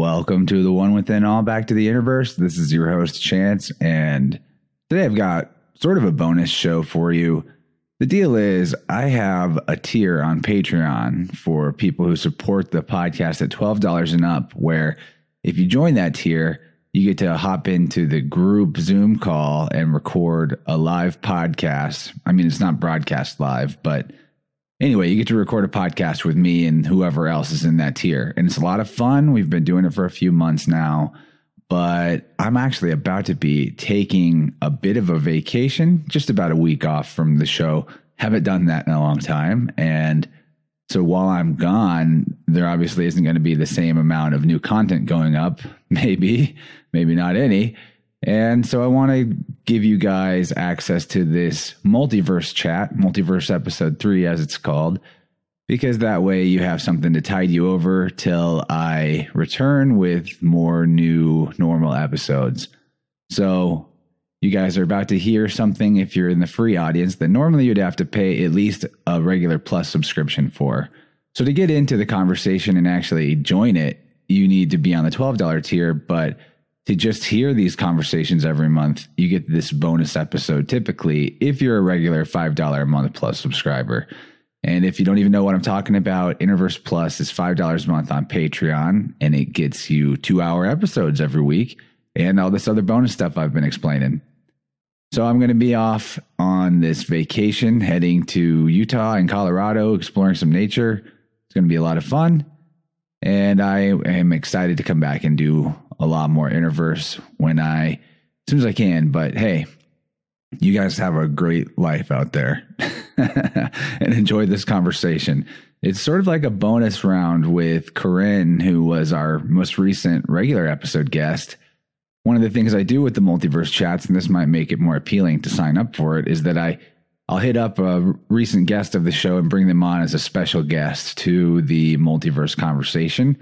Welcome to The One Within All Back to the Universe. This is your host, Chance, and today I've got sort of a bonus show for you. The deal is I have a tier on Patreon for people who support the podcast at $12 and up, where if you join that tier, you get to hop into the group Zoom call and record a live podcast. I mean, it's not broadcast live, but anyway, you get to record a podcast with me and whoever else is in that tier. And it's a lot of fun. We've been doing it for a few months now, but I'm actually about to be taking a bit of a vacation, just about a week off from the show. Haven't done that in a long time. And so while I'm gone, there obviously isn't going to be the same amount of new content going up. Maybe not any. And so I want to give you guys access to this multiverse chat, multiverse episode 3, as it's called, because that way you have something to tide you over till I return with more new normal episodes. So you guys are about to hear something, if you're in the free audience, that normally you'd have to pay at least a regular plus subscription for. So to get into the conversation and actually join it, you need to be on the $12 tier. But to just hear these conversations every month, you get this bonus episode typically if you're a regular $5 a month plus subscriber. And if you don't even know what I'm talking about, Interverse Plus is $5 a month on Patreon, and it gets you 2-hour episodes every week and all this other bonus stuff I've been explaining. So I'm going to be off on this vacation, heading to Utah and Colorado, exploring some nature. It's going to be a lot of fun. And I am excited to come back and do a lot more Interverse as soon as I can. But hey, you guys have a great life out there and enjoy this conversation. It's sort of like a bonus round with Corinne, who was our most recent regular episode guest. One of the things I do with the multiverse chats, and this might make it more appealing to sign up for it, is that I'll hit up a recent guest of the show and bring them on as a special guest to the multiverse conversation.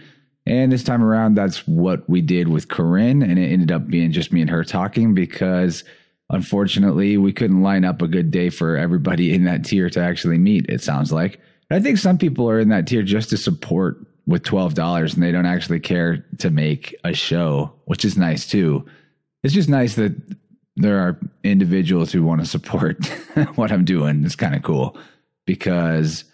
And this time around, that's what we did with Corinne, and it ended up being just me and her talking because, unfortunately, we couldn't line up a good day for everybody in that tier to actually meet, it sounds like. And I think some people are in that tier just to support with $12, and they don't actually care to make a show, which is nice too. It's just nice that there are individuals who want to support what I'm doing. It's kind of cool because,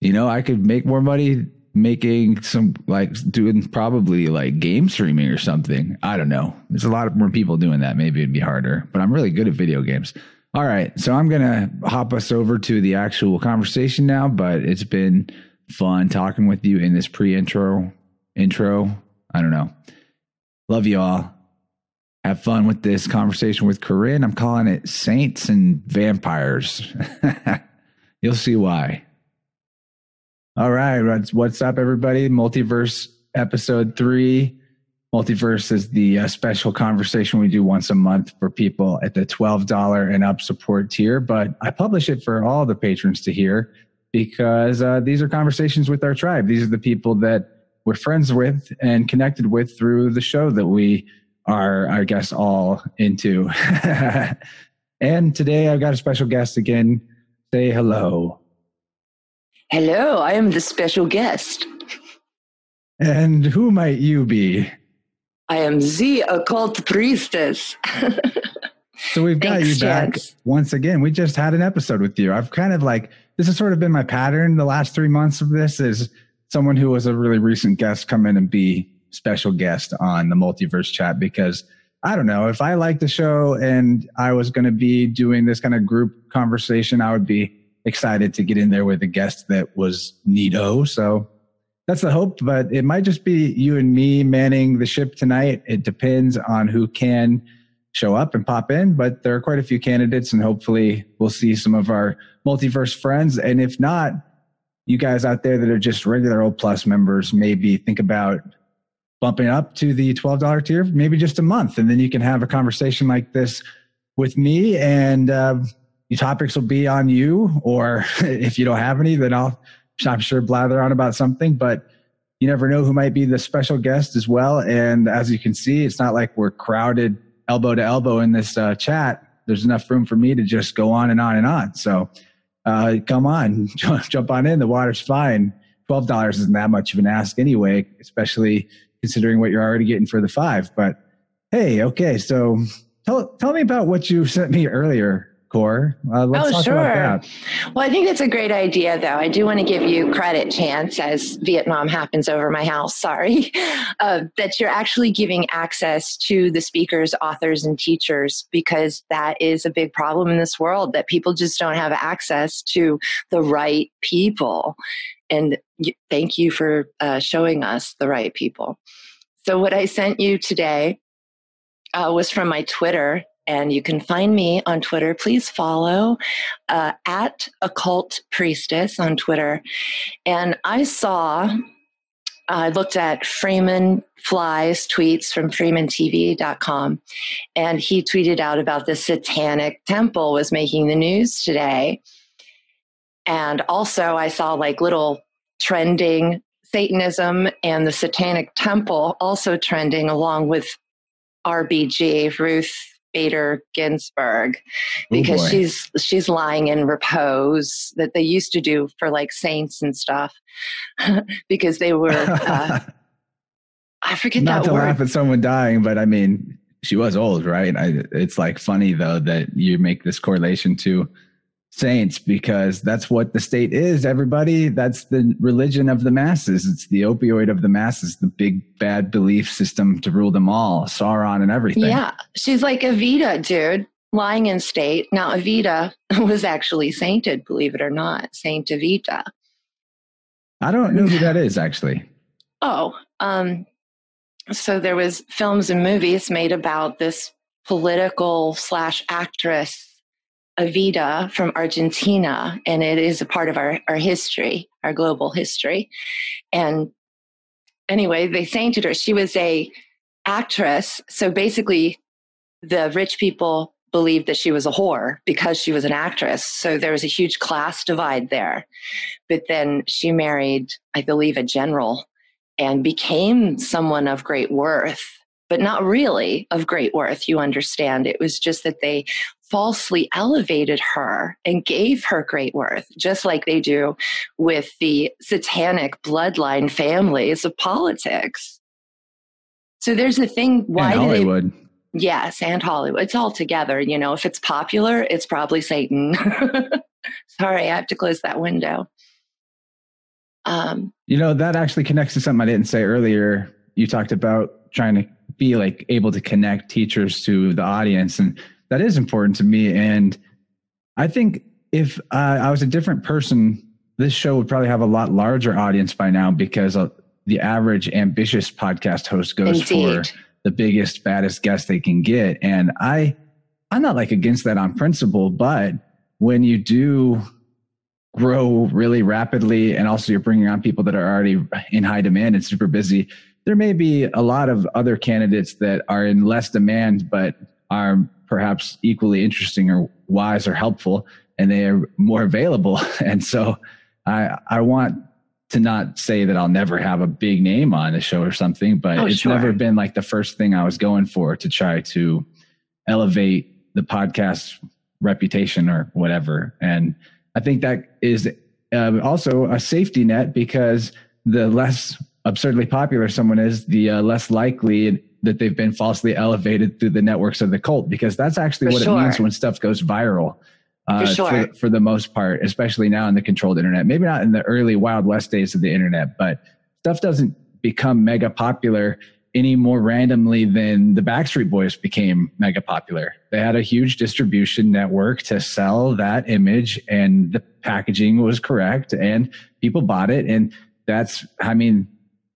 you know, I could make more money making some, like, doing probably like game streaming or something. I don't know. There's a lot of more people doing that. Maybe it'd be harder, but I'm really good at video games. All right. So I'm going to hop us over to the actual conversation now, but it's been fun talking with you in this intro. I don't know. Love you all. Have fun with this conversation with Corinne. I'm calling it Saints and Vampires. You'll see why. All right. What's up, everybody? Multiverse episode 3. Multiverse is the special conversation we do once a month for people at the $12 and up support tier. But I publish it for all the patrons to hear because these are conversations with our tribe. These are the people that we're friends with and connected with through the show that we are, I guess, all into. And today I've got a special guest again. Say hello. Hello, I am the special guest. And who might you be? I am the occult priestess. So we've got you back once again. We just had an episode with you. I've kind of like, this has sort of been my pattern the last 3 months of this, is someone who was a really recent guest come in and be special guest on the multiverse chat because, I don't know, if I liked the show and I was going to be doing this kind of group conversation, I would be excited to get in there with a guest that was neato. So that's the hope, but it might just be you and me manning the ship tonight. It depends on who can show up and pop in, but there are quite a few candidates, and hopefully we'll see some of our multiverse friends. And if not, you guys out there that are just regular old plus members, maybe think about bumping up to the $12 tier, maybe just a month. And then you can have a conversation like this with me, and your topics will be on you, or if you don't have any, then I'm sure, blather on about something. But you never know who might be the special guest as well. And as you can see, it's not like we're crowded elbow to elbow in this chat. There's enough room for me to just go on and on and on. So come on, jump on in. The water's fine. $12 isn't that much of an ask anyway, especially considering what you're already getting for the $5. But hey, okay, so tell me about what you sent me earlier, Cor. Let's talk about that. Well, I think that's a great idea, though. I do want to give you credit, Chance, as Vietnam happens over my house, sorry, that you're actually giving access to the speakers, authors, and teachers, because that is a big problem in this world, that people just don't have access to the right people. And thank you for showing us the right people. So what I sent you today was from my Twitter. And you can find me on Twitter. Please follow at occultpriestess on Twitter. And I saw, I looked at Freeman Fly's tweets from FreemanTV.com. And he tweeted out about the Satanic Temple was making the news today. And also I saw like little trending Satanism and the Satanic Temple also trending along with RBG, Ruth Bader Ginsburg, because she's lying in repose that they used to do for like saints and stuff because they were I forget that word. Not to laugh at someone dying, but I mean she was old, right? It's like funny though that you make this correlation to saints because that's what the state is, everybody. That's the religion of the masses. It's the opioid of the masses, the big bad belief system to rule them all, Sauron and everything. Yeah, she's like Evita, dude, lying in state. Now, Evita was actually sainted, believe it or not, Saint Evita. I don't know who that is, actually. So there was films and movies made about this political / actress Evita from Argentina, and it is a part of our history, our global history. And anyway, they sainted her. She was an actress. So basically, the rich people believed that she was a whore because she was an actress. So there was a huge class divide there. But then she married, I believe, a general and became someone of great worth, but not really of great worth, you understand. It was just that they falsely elevated her and gave her great worth, just like they do with the satanic bloodline families of politics. So there's a thing. Why do Hollywood? Yes, and Hollywood. It's all together. You know, if it's popular, it's probably Satan. Sorry, I have to close that window. You know, that actually connects to something I didn't say earlier. You talked about trying to be like able to connect teachers to the audience, and that is important to me. And I think if I was a different person, this show would probably have a lot larger audience by now because the average ambitious podcast host goes for the biggest, baddest guest they can get. And I'm not like against that on principle, but when you do grow really rapidly and also you're bringing on people that are already in high demand and super busy, there may be a lot of other candidates that are in less demand, but are perhaps equally interesting or wise or helpful, and they are more available. And so I want to not say that I'll never have a big name on the show or something, but never been like the first thing I was going for to try to elevate the podcast's reputation or whatever. And I think that is also a safety net, because the less absurdly popular someone is, the less likely that they've been falsely elevated through the networks of the cult, because that's actually what it means when stuff goes viral for the most part, especially now in the controlled internet, maybe not in the early Wild West days of the internet, but stuff doesn't become mega popular any more randomly than the Backstreet Boys became mega popular. They had a huge distribution network to sell that image, and the packaging was correct and people bought it. And that's, I mean,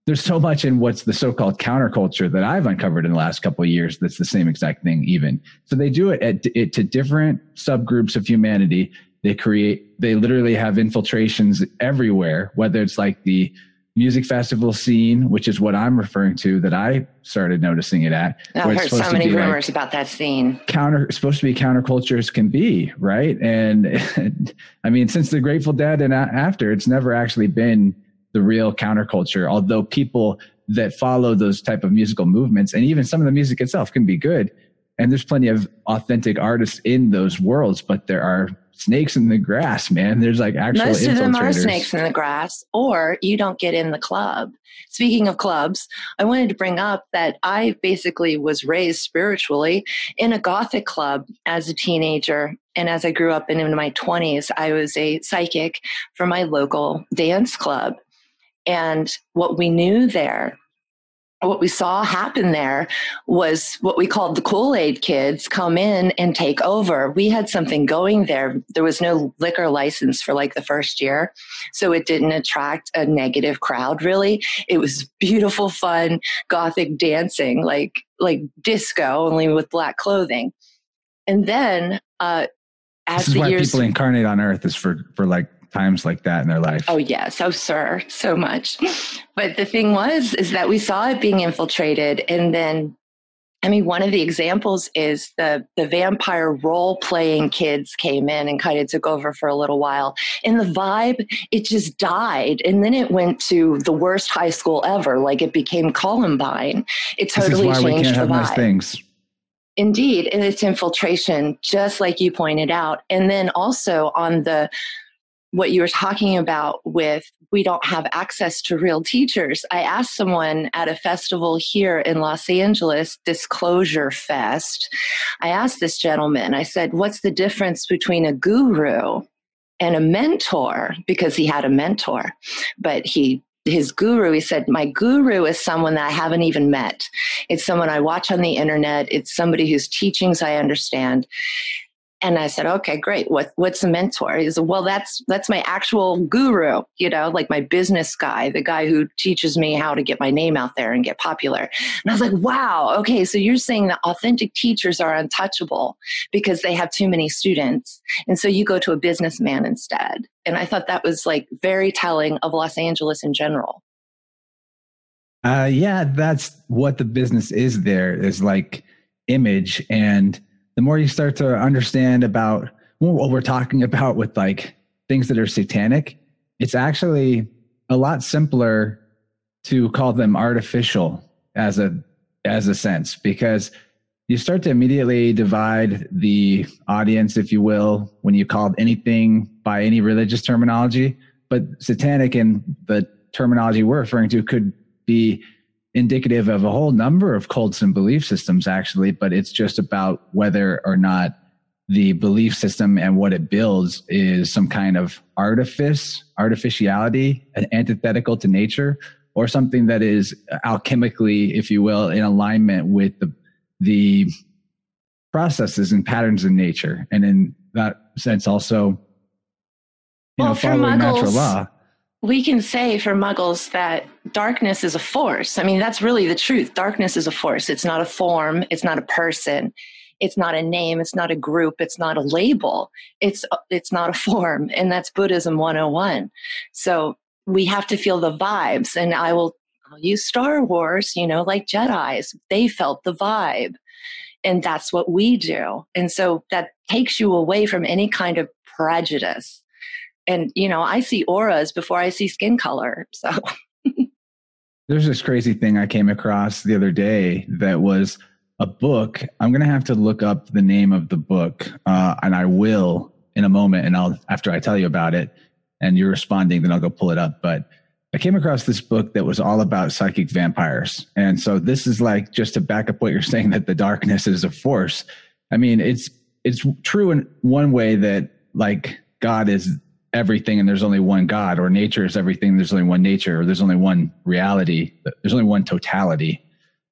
there's so much in what's the so-called counterculture that I've uncovered in the last couple of years that's the same exact thing even. So they do it to different subgroups of humanity. They literally have infiltrations everywhere, whether it's like the music festival scene, which is what I'm referring to, that I started noticing it at. I've heard so many rumors about that scene. Supposed to be counterculture as can be, right? And I mean, since the Grateful Dead and after, it's never actually been the real counterculture, although people that follow those type of musical movements and even some of the music itself can be good. And there's plenty of authentic artists in those worlds, but there are snakes in the grass, man. There's like actual infiltrators. Most of them are snakes in the grass, or you don't get in the club. Speaking of clubs, I wanted to bring up that I basically was raised spiritually in a Gothic club as a teenager. And as I grew up and into my 20s, I was a psychic for my local dance club. And what we knew there, what we saw happen there, was what we called the Kool-Aid kids come in and take over. We had something going there. There was no liquor license for like the first year, so it didn't attract a negative crowd, really. It was beautiful, fun, Gothic dancing, like disco, only with black clothing. And then as the years... This is why people incarnate on Earth, is for like times like that in their life. Oh yes. Oh sir, so much. But the thing was, is that we saw it being infiltrated. And then, I mean, one of the examples is the vampire role playing kids came in and kind of took over for a little while, and the vibe, it just died. And then it went to the worst high school ever. Like it became Columbine. It totally changed the vibe. This is why we can't have nice things. Indeed. And it's infiltration, just like you pointed out. And then also on the, what you were talking about with, we don't have access to real teachers. I asked someone at a festival here in Los Angeles, Disclosure Fest. I asked this gentleman, I said, what's the difference between a guru and a mentor? Because he had a mentor, but his guru, he said, my guru is someone that I haven't even met. It's someone I watch on the internet. It's somebody whose teachings I understand. And I said, okay, great. What's a mentor? He said, well, that's my actual guru, you know, like my business guy, the guy who teaches me how to get my name out there and get popular. And I was like, wow, okay, so you're saying that authentic teachers are untouchable because they have too many students. And so you go to a businessman instead. And I thought that was like very telling of Los Angeles in general. Yeah, that's what the business is there, is like image. And the more you start to understand about what we're talking about with like things that are satanic, it's actually a lot simpler to call them artificial as a sense, because you start to immediately divide the audience, if you will, when you call anything by any religious terminology. But satanic and the terminology we're referring to could be indicative of a whole number of cults and belief systems, actually, but it's just about whether or not the belief system and what it builds is some kind of artifice, artificiality, an antithetical to nature, or something that is alchemically, if you will, in alignment with the processes and patterns in nature. And in that sense, also, you know, following natural law. We can say for Muggles that darkness is a force. I mean, that's really the truth. Darkness is a force. It's not a form. It's not a person. It's not a name. It's not a group. It's not a label. It's not a form. And that's Buddhism 101. So we have to feel the vibes. And I'll use Star Wars, you know, like Jedis. They felt the vibe. And that's what we do. And so that takes you away from any kind of prejudice. And, you know, I see auras before I see skin color. So there's this crazy thing I came across the other day that was a book. I'm going to have to look up the name of the book. And I will in a moment. And after I tell you about it and you're responding, then I'll go pull it up. But I came across this book that was all about psychic vampires. And so this is like, just to back up what you're saying, that the darkness is a force. I mean, it's true in one way that like God is everything and there's only one God, or nature is everything, there's only one nature, or there's only one reality, there's only one totality.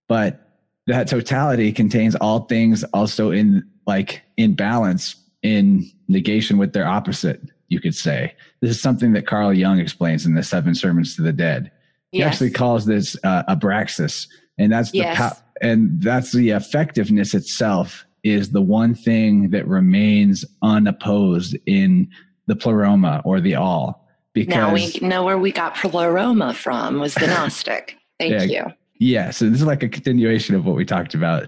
But that totality contains all things also in like in balance, in negation with their opposite, you could say. This is something that Carl Jung explains in the 7 Sermons to the Dead. Yes. He actually calls this Abraxas, and that's yes. That's the effectiveness itself is the one thing that remains unopposed in the pleroma, or the all. Because now we know where we got pleroma from, was the Gnostic. Thank you. Yeah. So this is like a continuation of what we talked about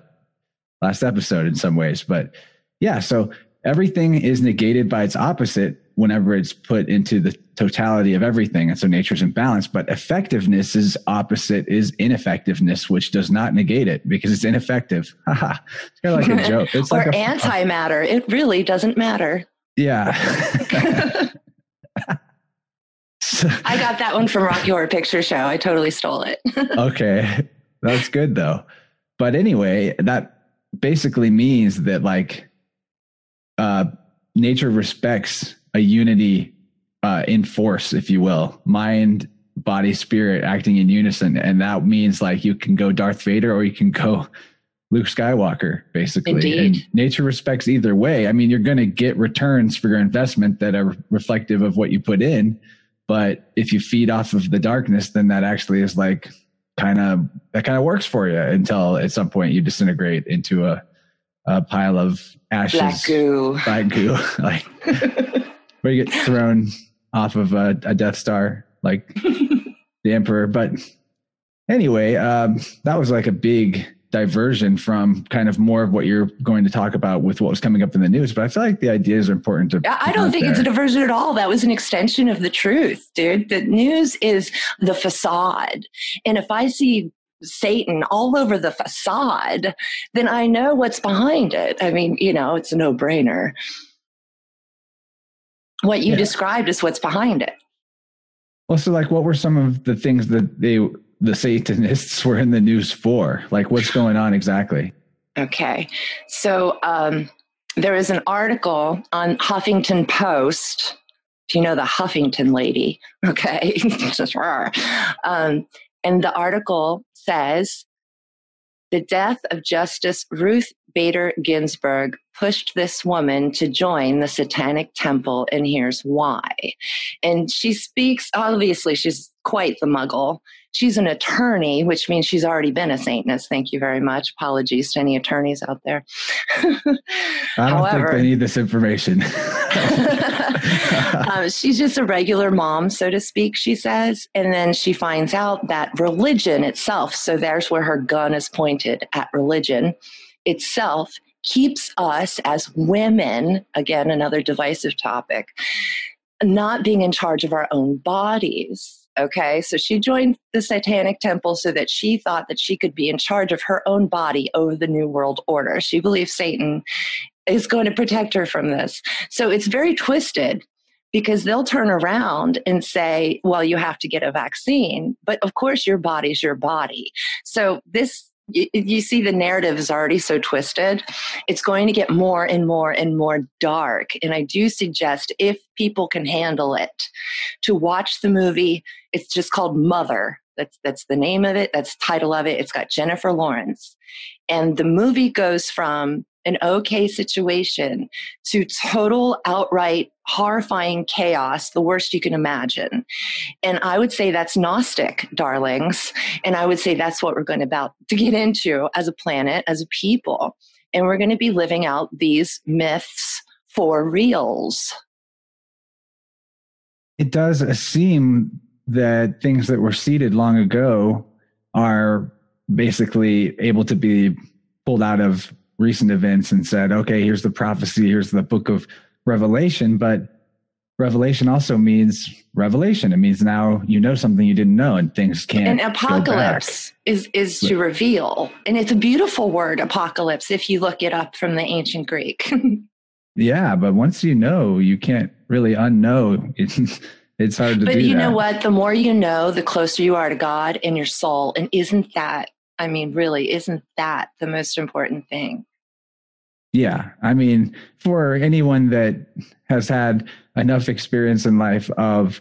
last episode in some ways, but yeah. So everything is negated by its opposite whenever it's put into the totality of everything. And so nature's in balance, but effectiveness is opposite is ineffectiveness, which does not negate it because it's ineffective. It's kind of like a joke. It's like antimatter. It really doesn't matter. Yeah. I got that one from Rocky Horror Picture Show. I totally stole it. Okay. That's good though. But anyway, that basically means that like nature respects a unity in force, if you will, mind, body, spirit acting in unison. And that means like you can go Darth Vader or you can go Luke Skywalker, basically. Indeed. And nature respects either way. I mean, you're going to get returns for your investment that are reflective of what you put in. But if you feed off of the darkness, then that actually is like kind of works for you until at some point you disintegrate into a pile of ashes. Black goo. Like where you get thrown off of a Death Star, like the Emperor. But anyway, that was like a big diversion from kind of more of what you're going to talk about with what was coming up in the news. But I feel like the ideas are important to. I don't think it's a diversion at all. That was an extension of the truth, dude. The news is the facade. And if I see Satan all over the facade, then I know what's behind it. I mean, you know, it's a no-brainer. What you described is what's behind it. Well, so like, what were some of the things that the Satanists were in the news for? Like, what's going on exactly? Okay. So there is an article on Huffington Post. Do you know the Huffington lady? Okay. And the article says, the death of Justice Ruth Bader Ginsburg pushed this woman to join the Satanic Temple, and here's why. And she speaks, obviously, she's quite the muggle. She's an attorney, which means she's already been a Satanist. Thank you very much. Apologies to any attorneys out there. However, I don't think they need this information. She's just a regular mom, so to speak, she says. And then she finds out that religion itself, so there's where her gun is pointed at religion itself, keeps us as women, again, another divisive topic, not being in charge of our own bodies. Okay, so she joined the Satanic Temple so that she thought that she could be in charge of her own body over the New World Order. She believes Satan is going to protect her from this. So it's very twisted because they'll turn around and say, well, you have to get a vaccine. But of course, your body's your body. So this, you see, the narrative is already so twisted. It's going to get more and more and more dark. And I do suggest, if people can handle it, to watch the movie. It's just called Mother. That's the name of it. That's the title of it. It's got Jennifer Lawrence. And the movie goes from an okay situation to total, outright, horrifying chaos, the worst you can imagine. And I would say that's Gnostic, darlings. And I would say that's what we're going about to get into as a planet, as a people. And we're going to be living out these myths for reals. It does seem that things that were seeded long ago are basically able to be pulled out of recent events and said, okay, here's the prophecy, here's the book of Revelation. But Revelation also means revelation. It means now you know something you didn't know, and things can't. And apocalypse is to reveal. And it's a beautiful word, apocalypse, if you look it up from the ancient Greek. Yeah, but once you know, you can't really unknow. It's hard to do. But you know what? The more you know, the closer you are to God and your soul. And isn't that, I mean, really, isn't that the most important thing? Yeah. I mean, for anyone that has had enough experience in life of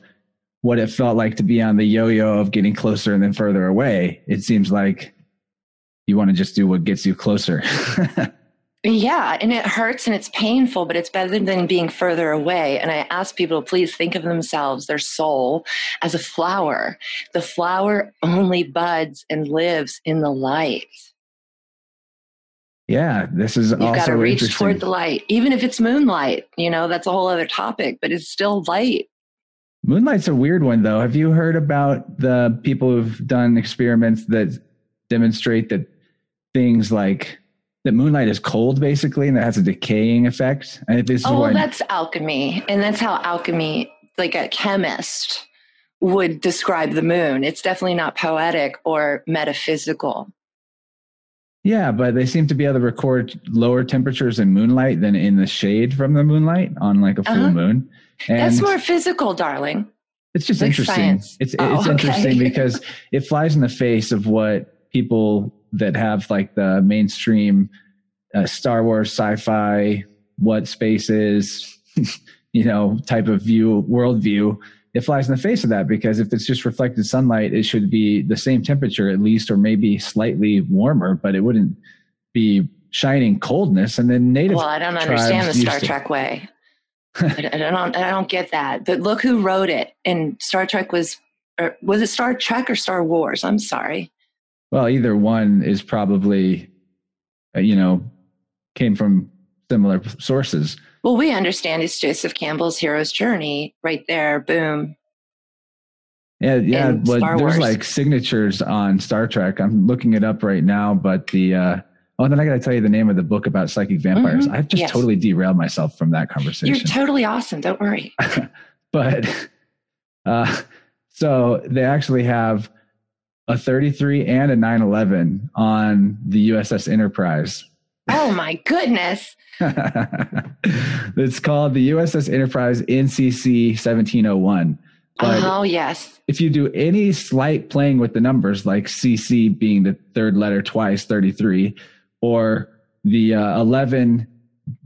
what it felt like to be on the yo-yo of getting closer and then further away, it seems like you want to just do what gets you closer. Yeah. And it hurts and it's painful, but it's better than being further away. And I ask people to please think of themselves, their soul, as a flower. The flower only buds and lives in the light. Yeah, this is also interesting. You've got to reach toward the light, even if it's moonlight. You know, that's a whole other topic, but it's still light. Moonlight's a weird one, though. Have you heard about the people who've done experiments that demonstrate that things like that moonlight is cold, basically, and that has a decaying effect? And this is that's alchemy. And that's how alchemy, like a chemist, would describe the moon. It's definitely not poetic or metaphysical. Yeah, but they seem to be able to record lower temperatures in moonlight than in the shade from the moonlight on like a full moon. And that's more physical, darling. It's just like interesting. Science. It's interesting because it flies in the face of what people that have like the mainstream Star Wars sci-fi, what space is, you know, type of view, worldview. It flies in the face of that because if it's just reflected sunlight, it should be the same temperature at least, or maybe slightly warmer, but it wouldn't be shining coldness. And then native tribes. Well, I don't understand the Star Trek way. I don't get that. But look who wrote it. And Star Trek was it Star Trek or Star Wars? I'm sorry. Well, either one is probably, you know, came from similar sources. Well, we understand it's Joseph Campbell's hero's journey right there. Boom. Yeah. But there's like signatures on Star Trek. I'm looking it up right now, but then I got to tell you the name of the book about psychic vampires. Mm-hmm. I've just totally derailed myself from that conversation. You're totally awesome. Don't worry. But so they actually have a 33 and a 9/11 on the USS Enterprise. Oh my goodness. It's called the USS Enterprise NCC 1701. But oh, yes. If you do any slight playing with the numbers, like CC being the third letter twice, 33, or the 11,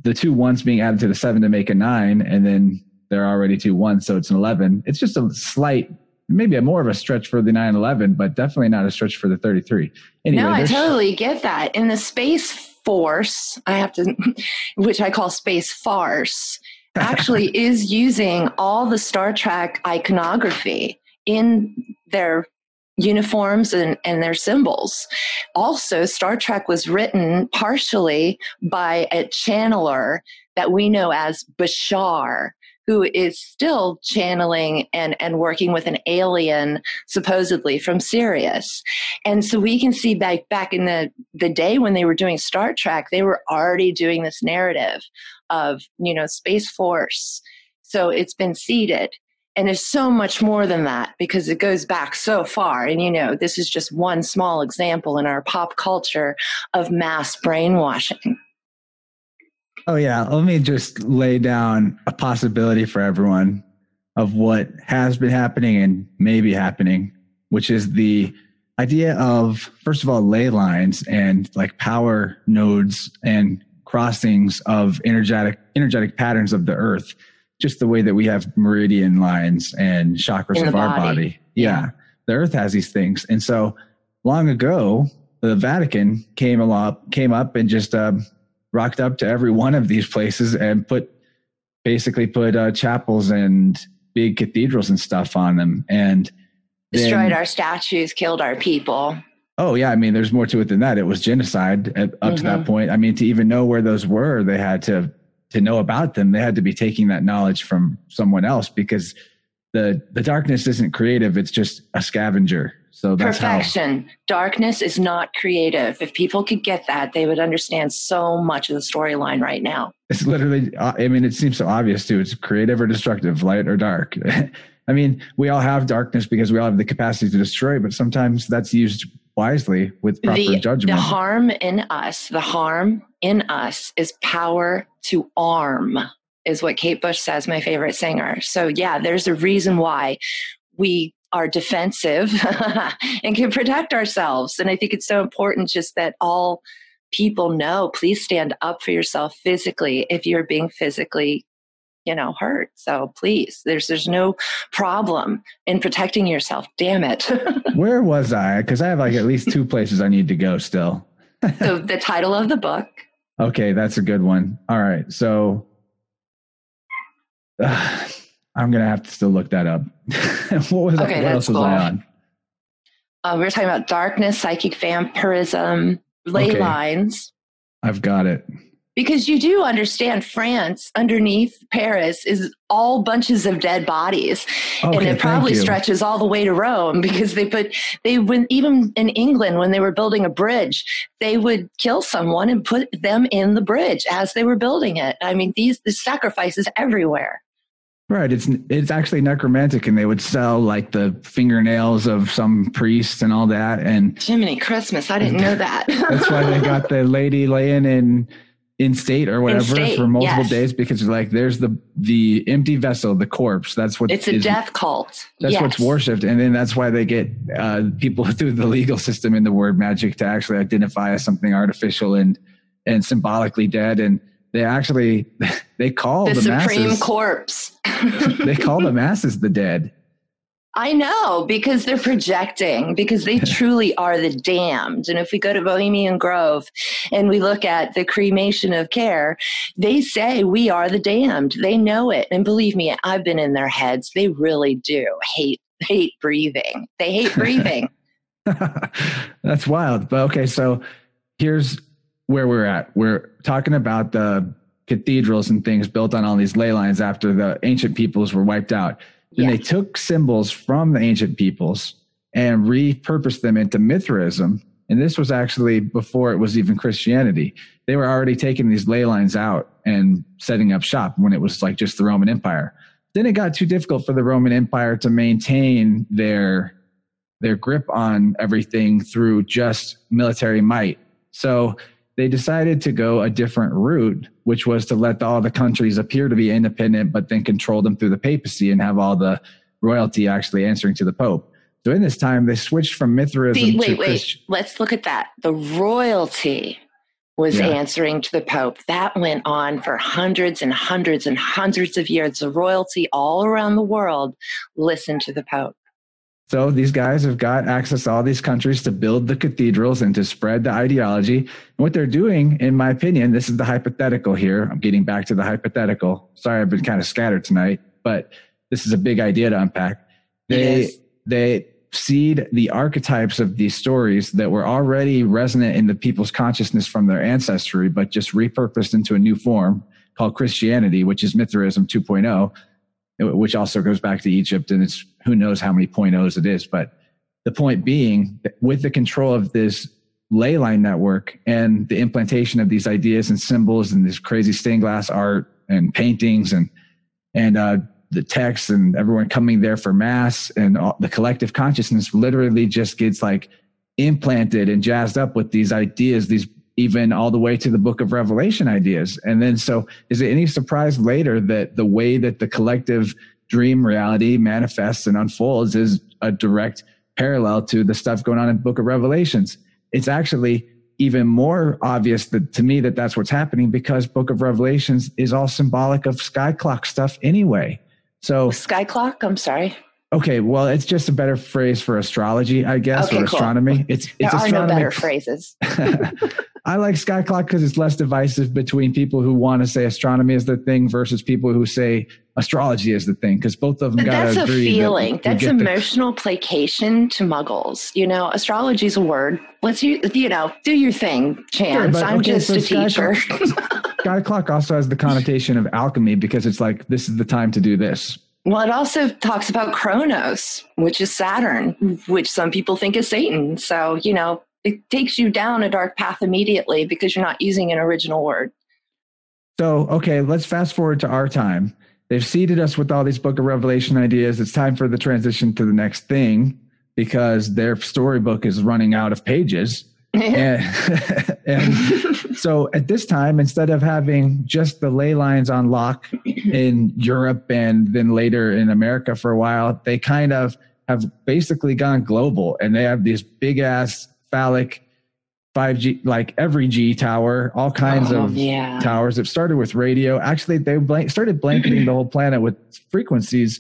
the 2 1s being added to the 7 to make a 9, and then they're already 2 1s, so it's an 11. It's just a slight, maybe more of a stretch for the 9/11, but definitely not a stretch for the 33. Anyway, no, I totally get that. In the space force, which I call space farce, actually is using all the Star Trek iconography in their uniforms and their symbols. Also, Star Trek was written partially by a channeler that we know as Bashar, who is still channeling and working with an alien, supposedly, from Sirius. And so we can see back in the day when they were doing Star Trek, they were already doing this narrative of, you know, Space Force. So it's been seeded. And there's so much more than that because it goes back so far. And, you know, this is just one small example in our pop culture of mass brainwashing. Oh, yeah. Let me just lay down a possibility for everyone of what has been happening and may be happening, which is the idea of, first of all, ley lines and like power nodes and crossings of energetic patterns of the earth, just the way that we have meridian lines and chakras of our body. Yeah. The earth has these things. And so long ago, the Vatican came up and just... rocked up to every one of these places and put chapels and big cathedrals and stuff on them and destroyed our statues, killed our people. Oh yeah. I mean, there's more to it than that. It was genocide up to that point. I mean, to even know where those were, they had to know about them. They had to be taking that knowledge from someone else because the darkness isn't creative. It's just a scavenger. So that's perfection. Darkness is not creative. If people could get that, they would understand so much of the storyline right now. It's literally, I mean, it seems so obvious too. It's creative or destructive, light or dark. I mean, we all have darkness because we all have the capacity to destroy, but sometimes that's used wisely with proper judgment. The harm in us is power to arm, is what Kate Bush says, my favorite singer. So yeah, there's a reason why we are defensive and can protect ourselves. And I think it's so important just that all people know, please stand up for yourself physically if you're being physically, you know, hurt. So please, there's no problem in protecting yourself. Damn it. Where was I? Because I have like at least two places I need to go still. So the title of the book. Okay. That's a good one. All right. So I'm going to have to still look that up. What else was I on? We were talking about darkness, psychic vampirism, ley lines. I've got it. Because you do understand France underneath Paris is all bunches of dead bodies. Okay, and it probably stretches all the way to Rome because even in England, when they were building a bridge, they would kill someone and put them in the bridge as they were building it. I mean, there's sacrifices everywhere. Right. It's actually necromantic, and they would sell like the fingernails of some priest and all that. And Jiminy Christmas, I didn't know that. That's why they got the lady laying in state or whatever for multiple days, because like there's the empty vessel, the corpse. That's what it's a death cult. That's what's worshipped, and then that's why they get people through the legal system in the word magic to actually identify as something artificial and symbolically dead. And they actually they call the supreme masses, corpse. They call the masses the dead. I know, because they're projecting, because they truly are the damned. And if we go to Bohemian Grove and we look at the cremation of care, they say we are the damned. They know it. And believe me, I've been in their heads. They really do hate breathing. They hate breathing. That's wild. But okay, so here's where we're at. We're talking about the cathedrals and things built on all these ley lines after the ancient peoples were wiped out. Then they took symbols from the ancient peoples and repurposed them into Mithraism. And this was actually before it was even Christianity. They were already taking these ley lines out and setting up shop when it was like just the Roman Empire. Then it got too difficult for the Roman Empire to maintain their grip on everything through just military might. So they decided to go a different route, which was to let all the countries appear to be independent, but then control them through the papacy and have all the royalty actually answering to the Pope. So in this time, they switched from Mithraism to Christian. Let's look at that. The royalty was answering to the Pope. That went on for hundreds and hundreds and hundreds of years. The royalty all around the world listened to the Pope. So these guys have got access to all these countries to build the cathedrals and to spread the ideology. And what they're doing, in my opinion, this is the hypothetical here. I'm getting back to the hypothetical. Sorry, I've been kind of scattered tonight, but this is a big idea to unpack. They seed the archetypes of these stories that were already resonant in the people's consciousness from their ancestry, but just repurposed into a new form called Christianity, which is Mithraism 2.0. which also goes back to Egypt, and it's who knows how many point O's it is. But the point being, with the control of this ley line network and the implantation of these ideas and symbols and this crazy stained glass art and paintings and the texts and everyone coming there for mass and all, the collective consciousness literally just gets like implanted and jazzed up with these ideas, these even all the way to the book of Revelation ideas. And then, so is it any surprise later that the way that the collective dream reality manifests and unfolds is a direct parallel to the stuff going on in the book of Revelations? It's actually even more obvious that to me that that's what's happening, because book of Revelations is all symbolic of sky clock stuff anyway. So sky clock, I'm sorry. Okay, well, it's just a better phrase for astrology, I guess, or astronomy. Cool. It's there are no better phrases. I like sky clock because it's less divisive between people who want to say astronomy is the thing versus people who say astrology is the thing, because both of them got to agree. That's a feeling. That's emotional placation to muggles. You know, astrology is a word. Let's, you know, do your thing, Chance. I'm just a teacher. Sky clock also has the connotation of alchemy, because it's like, this is the time to do this. Well, it also talks about Kronos, which is Saturn, which some people think is Satan. So, you know, it takes you down a dark path immediately because you're not using an original word. So, okay, let's fast forward to our time. They've seeded us with all these Book of Revelation ideas. It's time for the transition to the next thing, because their storybook is running out of pages. And so at this time, instead of having just the ley lines on lock in Europe and then later in America for a while, they kind of have basically gone global, and they have these big ass phallic 5G, like every G tower, all kinds of towers. It started with radio. Actually, they started blanketing the whole planet with frequencies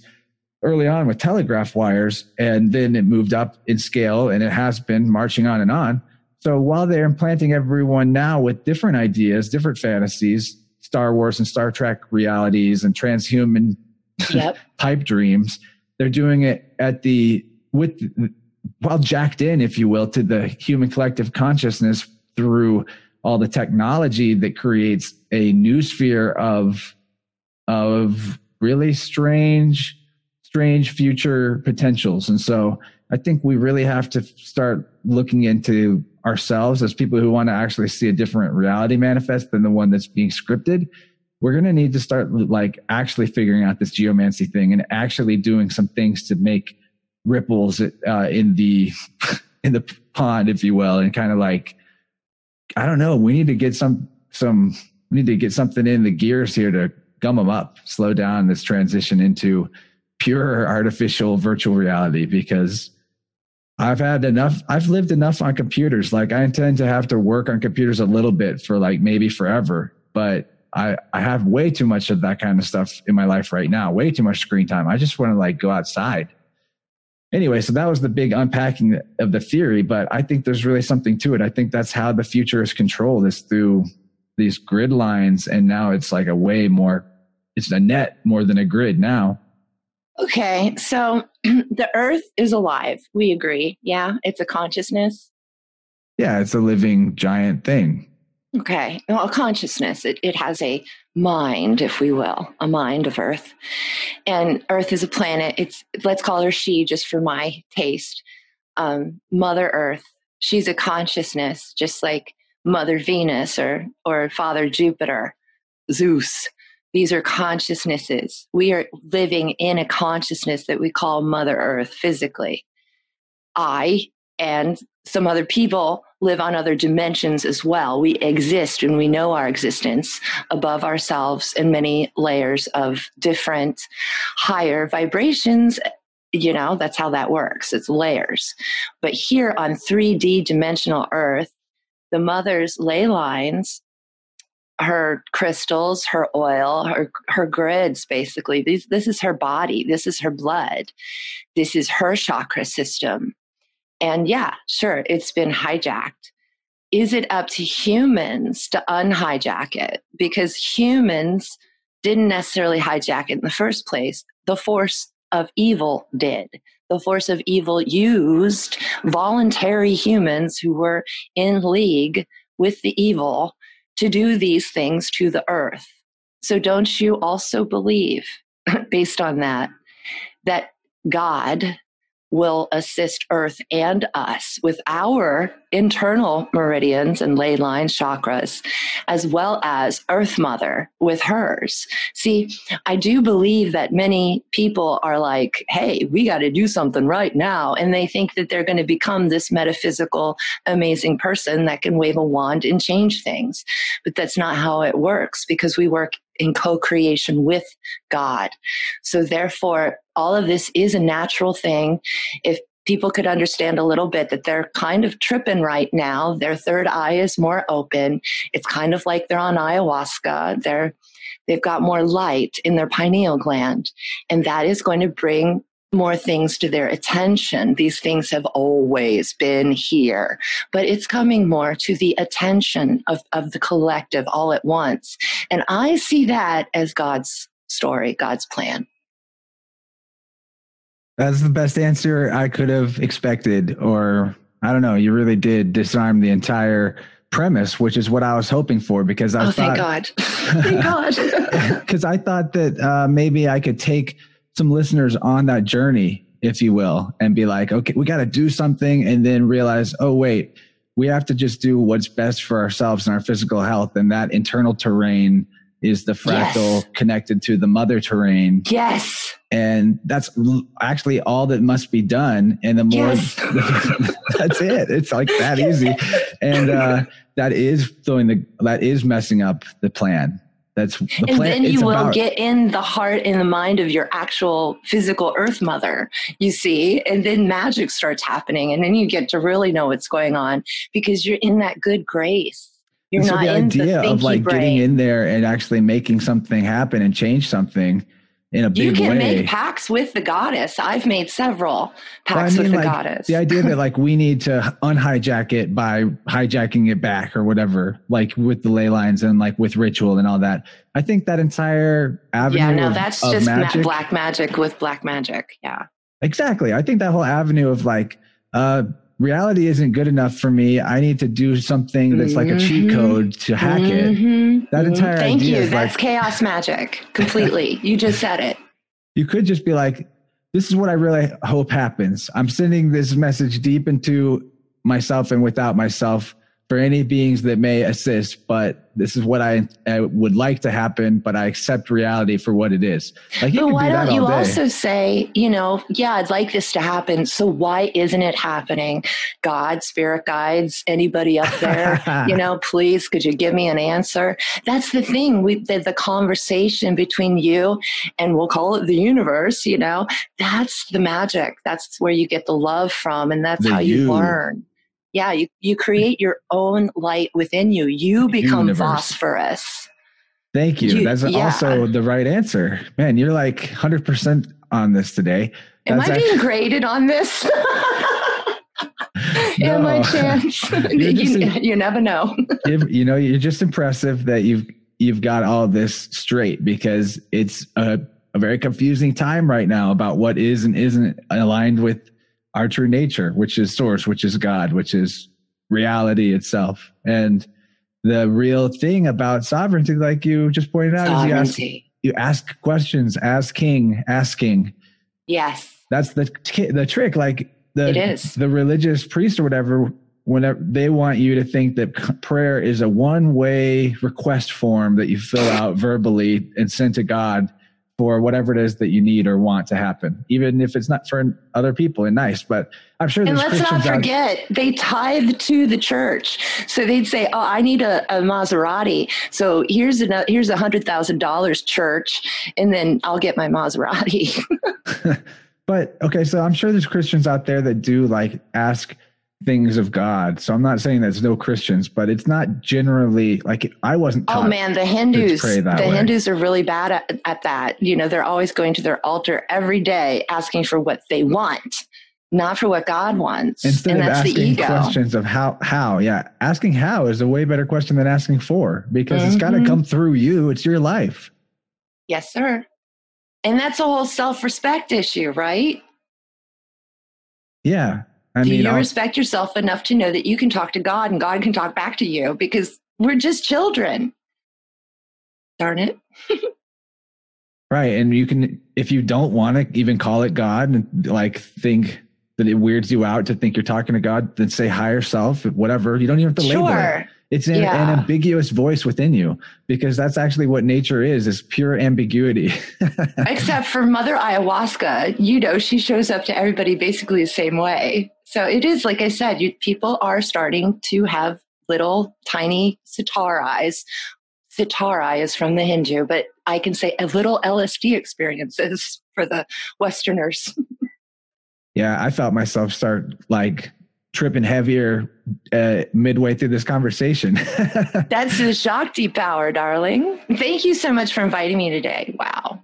early on with telegraph wires, and then it moved up in scale, and it has been marching on and on. So while they're implanting everyone now with different ideas, different fantasies, Star Wars and Star Trek realities and transhuman type dreams, they're doing it jacked in, if you will, to the human collective consciousness through all the technology that creates a new sphere of really strange future potentials. And so I think we really have to start looking into ourselves as people who want to actually see a different reality manifest than the one that's being scripted. we're going to need to start like actually figuring out this geomancy thing and actually doing some things to make ripples in the pond, if you will. And kind of like, I don't know, we need to get something in the gears here to gum them up, slow down this transition into pure artificial virtual reality, because I've had enough. I've lived enough on computers. Like I intend to have to work on computers a little bit for like maybe forever, but I have way too much of that kind of stuff in my life right now, way too much screen time. I just want to like go outside. Anyway, so that was the big unpacking of the theory, but I think there's really something to it. I think that's how the future is controlled, is through these grid lines. And now it's like a way more, it's a net more than a grid now. Okay, so the earth is alive. We agree. Yeah, it's a consciousness. Yeah, it's a living giant thing. Okay, well, a consciousness. It has a mind, if we will, a mind of earth. And earth is a planet. It's, let's call her she just for my taste. Mother Earth, she's a consciousness, just like Mother Venus or Father Jupiter, Zeus. These are consciousnesses. We are living in a consciousness that we call Mother Earth physically. I and some other people live on other dimensions as well. We exist and we know our existence above ourselves in many layers of different higher vibrations. You know, that's how that works. It's layers. But here on 3D dimensional Earth, the mother's ley lines, her crystals, her oil, her grids, basically. This is her body. This is her blood. This is her chakra system. And yeah, sure, it's been hijacked. Is it up to humans to unhijack it? Because humans didn't necessarily hijack it in the first place. The force of evil did. The force of evil used voluntary humans who were in league with the evil to do these things to the earth. So don't you also believe, based on that, that God will assist earth and us with our internal meridians and ley line chakras, as well as Earth Mother with hers? See, I do believe that many people are like, hey, we got to do something right now. And they think that they're going to become this metaphysical, amazing person that can wave a wand and change things. But that's not how it works, because we work in co-creation with God. So therefore, all of this is a natural thing. If people could understand a little bit that they're kind of tripping right now, their third eye is more open. It's kind of like they're on ayahuasca. They've got more light in their pineal gland, and that is going to bring more things to their attention. These things have always been here, but it's coming more to the attention of the collective all at once. And I see that as God's story, God's plan. That's the best answer I could have expected, or I don't know, you really did disarm the entire premise, which is what I was hoping for, because I thought, thank God. Because I thought that maybe I could take some listeners on that journey, if you will, and be like, okay, we got to do something, and then realize, oh, wait, we have to just do what's best for ourselves and our physical health. And that internal terrain is the fractal connected to the mother terrain. Yes. And that's actually all that must be done. And the more, that's it. It's like that easy. And that is messing up the plan. That's the plan. And then you will get in the heart and the mind of your actual physical Earth Mother, you see, and then magic starts happening. And then you get to really know what's going on, because you're in that good grace. You're not the idea of like getting in there and actually making something happen and change something in a big way. You can make pacts with the goddess. I've made several pacts with the goddess. The idea that like we need to unhijack it by hijacking it back or whatever, like with the ley lines and like with ritual and all that. I think that entire avenue of magic. Yeah, no, that's just black magic with black magic. Yeah. Exactly. I think that whole avenue of like reality isn't good enough for me. I need to do something that's like a cheat code to hack it. That entire idea. Thank you. That's like, chaos magic. Completely. You just said it. You could just be like, this is what I really hope happens. I'm sending this message deep into myself and without myself. for any beings that may assist, but this is what I would like to happen, but I accept reality for what it is. Like, but why don't you also say, you know, yeah, I'd like this to happen. So why isn't it happening? God, spirit guides, anybody up there, you know, please, could you give me an answer? That's the thing. The conversation between you and we'll call it the universe, you know, that's the magic. That's where you get the love from. And that's how you learn. Yeah, you create your own light within you. You become phosphorus. Thank you. That's also the right answer. Man, you're like 100% on this today. Am I being graded on this? Am I Chance? You never know. You know, you're just impressive that you've got all this straight, because it's a very confusing time right now about what is and isn't aligned with our true nature, which is source, which is God, which is reality itself. And the real thing about sovereignty, like you just pointed out, is you ask questions, asking. Yes. That's the trick. Like the religious priest or whatever, whenever they want you to think that prayer is a one-way request form that you fill out verbally and send to God for whatever it is that you need or want to happen, even if it's not for other people and nice, but I'm sure. And let's not forget, they tithe to the church. So they'd say, oh, I need a Maserati. So here's $100,000 church, and then I'll get my Maserati. But okay. So I'm sure there's Christians out there that do like ask things of God. So I'm not saying there's no Christians, but it's not generally like I wasn't. Oh man, the Hindus are really bad at that. You know, they're always going to their altar every day, asking for what they want, not for what God wants. Instead of asking questions of how, yeah. Asking how is a way better question than asking for, because it's got to come through you. It's your life. Yes, sir. And that's a whole self-respect issue, right? Yeah. Do you respect yourself enough to know that you can talk to God and God can talk back to you? Because we're just children. Darn it. Right. And you can, if you don't want to even call it God and like think that it weirds you out to think you're talking to God, then say higher self, whatever. You don't even have to label it. It's an ambiguous voice within you, because that's actually what nature is pure ambiguity. Except for Mother Ayahuasca, you know, she shows up to everybody basically the same way. So it is, like I said, people are starting to have little tiny sitar eyes. Sitara is from the Hindu, but I can say a little LSD experiences for the Westerners. Yeah, I felt myself start like tripping heavier midway through this conversation. That's the Shakti power, darling. Thank you so much for inviting me today. Wow.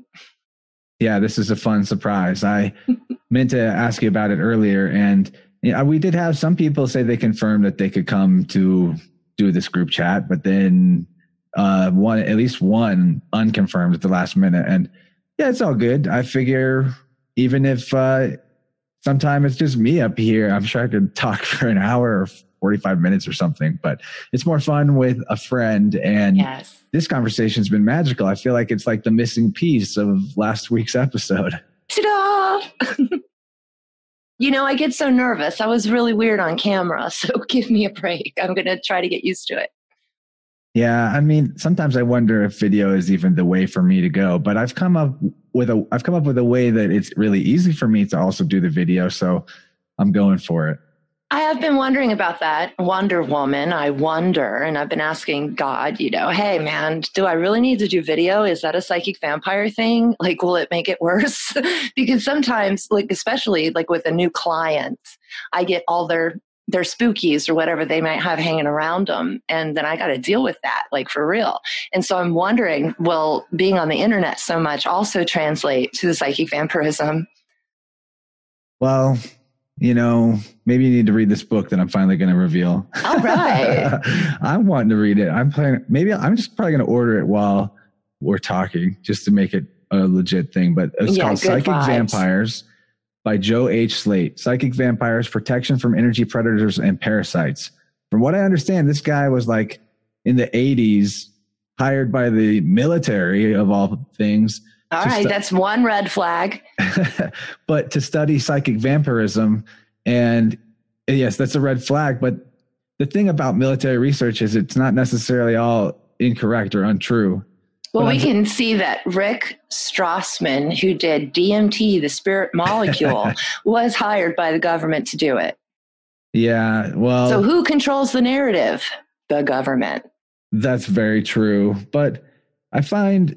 Yeah, this is a fun surprise. I meant to ask you about it earlier. And you know, we did have some people say they confirmed that they could come to do this group chat, but then at least one unconfirmed at the last minute. And yeah, it's all good. I figure even if, sometimes it's just me up here. I'm sure I could talk for an hour or 45 minutes or something, but it's more fun with a friend. And This conversation's been magical. I feel like it's like the missing piece of last week's episode. Ta-da! You know, I get so nervous. I was really weird on camera, so give me a break. I'm going to try to get used to it. Yeah, I mean, sometimes I wonder if video is even the way for me to go, but I've come up with a way that it's really easy for me to also do the video, so I'm going for it. I have been wondering about that Wonder Woman. I wonder, and I've been asking God, you know, hey man, do I really need to do video? Is that a psychic vampire thing? Like, will it make it worse? Because sometimes, like, especially like with a new client, I get all their spookies or whatever they might have hanging around them. And then I got to deal with that, like for real. And so I'm wondering, will being on the internet so much also translate to the psychic vampirism? Well, you know, maybe you need to read this book that I'm finally going to reveal. All right. I'm wanting to read it. I'm just probably going to order it while we're talking just to make it a legit thing, but it's called Psychic Vampires by Joe H. Slate, Psychic Vampires, Protection from Energy Predators and Parasites. From what I understand, this guy was like in the 80s, hired by the military of all things. All right, that's one red flag. But to study psychic vampirism, and yes, that's a red flag, but the thing about military research is it's not necessarily all incorrect or untrue. Well, we can see that Rick Strassman, who did DMT, the spirit molecule, was hired by the government to do it. Yeah, well... So who controls the narrative? The government. That's very true. But I find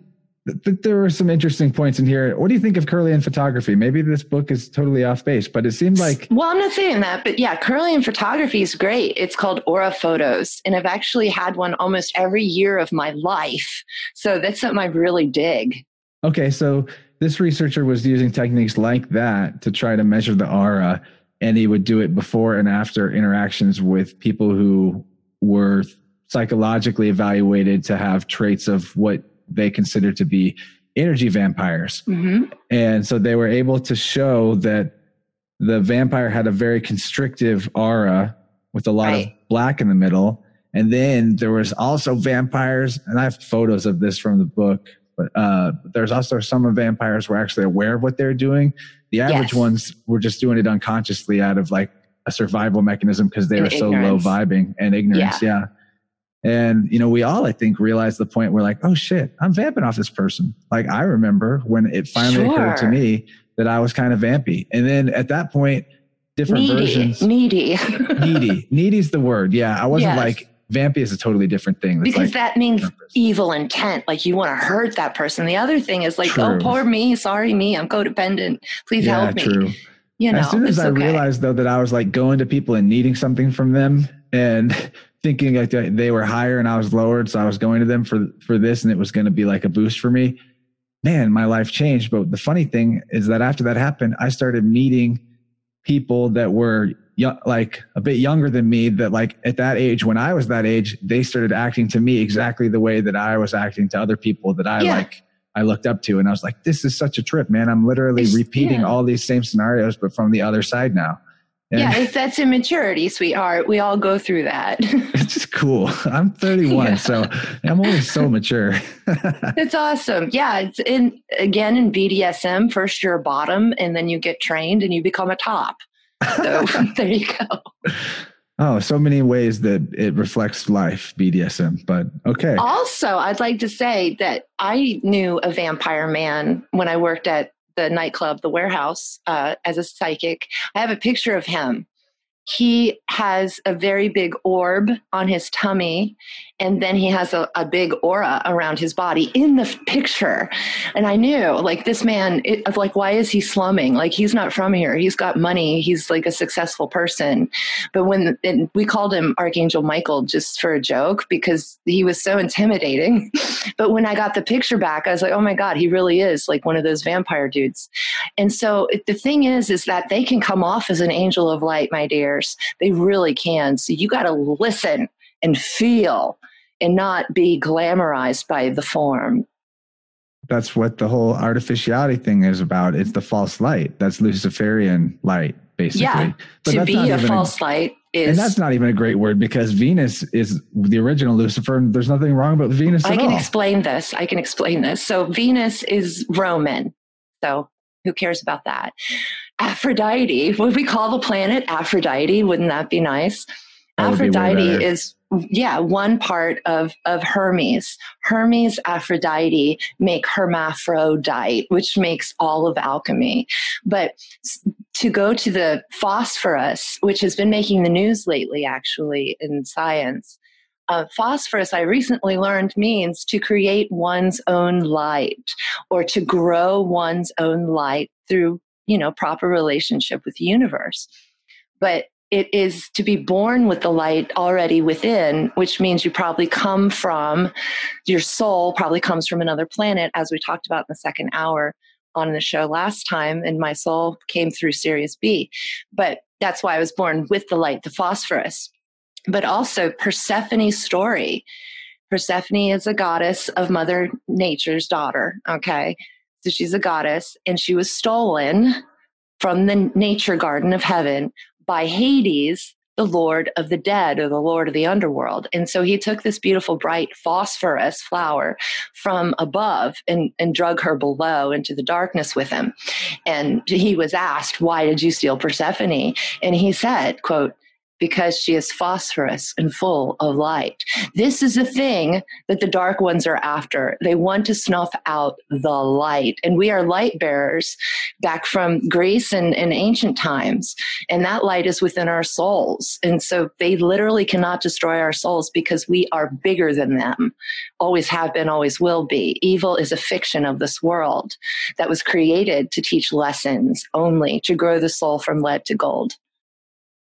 that there are some interesting points in here. What do you think of Kirlian photography? Maybe this book is totally off base, but it seemed like... Well, I'm not saying that, but yeah, Kirlian photography is great. It's called Aura Photos, and I've actually had one almost every year of my life. So that's something I really dig. Okay, so this researcher was using techniques like that to try to measure the aura, and he would do it before and after interactions with people who were psychologically evaluated to have traits of what they considered to be energy vampires. Mm-hmm. And so they were able to show that the vampire had a very constrictive aura with a lot of black in the middle. And then there was also vampires, and I have photos of this from the book, but there's also some vampires were actually aware of what they're doing. The average ones were just doing it unconsciously out of like a survival mechanism because they were ignorance. So low vibing and ignorance. Yeah. And, you know, we all, I think, realize the point where like, oh shit, I'm vamping off this person. Like I remember when it finally occurred to me that I was kind of vampy. And then at that point, different versions. Needy. Needy's the word. Yeah. I wasn't like, vampy is a totally different thing. That's because like, that means evil intent. Like you want to hurt that person. The other thing is like, oh, poor me. Sorry, me. I'm codependent. Please help me. True. You know, as soon as I realized though, that I was like going to people and needing something from them and thinking like they were higher and I was lowered. So I was going to them for this and it was going to be like a boost for me, man, my life changed. But the funny thing is that after that happened, I started meeting people that were like a bit younger than me that like at that age, when I was that age, they started acting to me exactly the way that I was acting to other people that I like, I looked up to. And I was like, this is such a trip, man. I'm literally repeating all these same scenarios, but from the other side now. And yeah, that's immaturity, sweetheart. We all go through that. It's just cool. I'm 31, so I'm always so mature. That's awesome. Yeah, it's in BDSM, first you're a bottom, and then you get trained and you become a top. So there you go. Oh, so many ways that it reflects life, BDSM, but okay. Also, I'd like to say that I knew a vampire man when I worked at the nightclub, the Warehouse, as a psychic. I have a picture of him. He has a very big orb on his tummy, and then he has a big aura around his body in the picture. And I knew, like, this man, why is he slumming? Like, he's not from here. He's got money. He's, like, a successful person. But and we called him Archangel Michael just for a joke because he was so intimidating. But when I got the picture back, I was like, oh, my God, he really is, like, one of those vampire dudes. And so the thing is that they can come off as an angel of light, my dear. They really can. So you got to listen and feel and not be glamorized by the form. That's what the whole artificiality thing is about. It's the false light. That's Luciferian light, basically. Yeah, but to be a false light is... And that's not even a great word because Venus is the original Lucifer. And there's nothing wrong about Venus at all. I can explain this. So Venus is Roman. So who cares about that? Aphrodite, would we call the planet Aphrodite? Wouldn't that be nice? Aphrodite is, one part of Hermes. Hermes, Aphrodite make hermaphrodite, which makes all of alchemy. But to go to the phosphorus, which has been making the news lately, actually, in science, phosphorus, I recently learned, means to create one's own light or to grow one's own light through proper relationship with the universe. But it is to be born with the light already within, which means you probably come from, your soul probably comes from another planet, as we talked about in the second hour on the show last time, and my soul came through Sirius B. But that's why I was born with the light, the phosphorus. But also Persephone's story. Persephone is a goddess of Mother Nature's daughter, okay? So she's a goddess, and she was stolen from the nature garden of heaven by Hades, the lord of the dead or the lord of the underworld. And so he took this beautiful, bright phosphorus flower from above and drug her below into the darkness with him. And he was asked, why did you steal Persephone? And he said, quote, because she is phosphorus and full of light. This is the thing that the dark ones are after. They want to snuff out the light. And we are light bearers back from Greece and ancient times. And that light is within our souls. And so they literally cannot destroy our souls because we are bigger than them. Always have been, always will be. Evil is a fiction of this world that was created to teach lessons only, to grow the soul from lead to gold.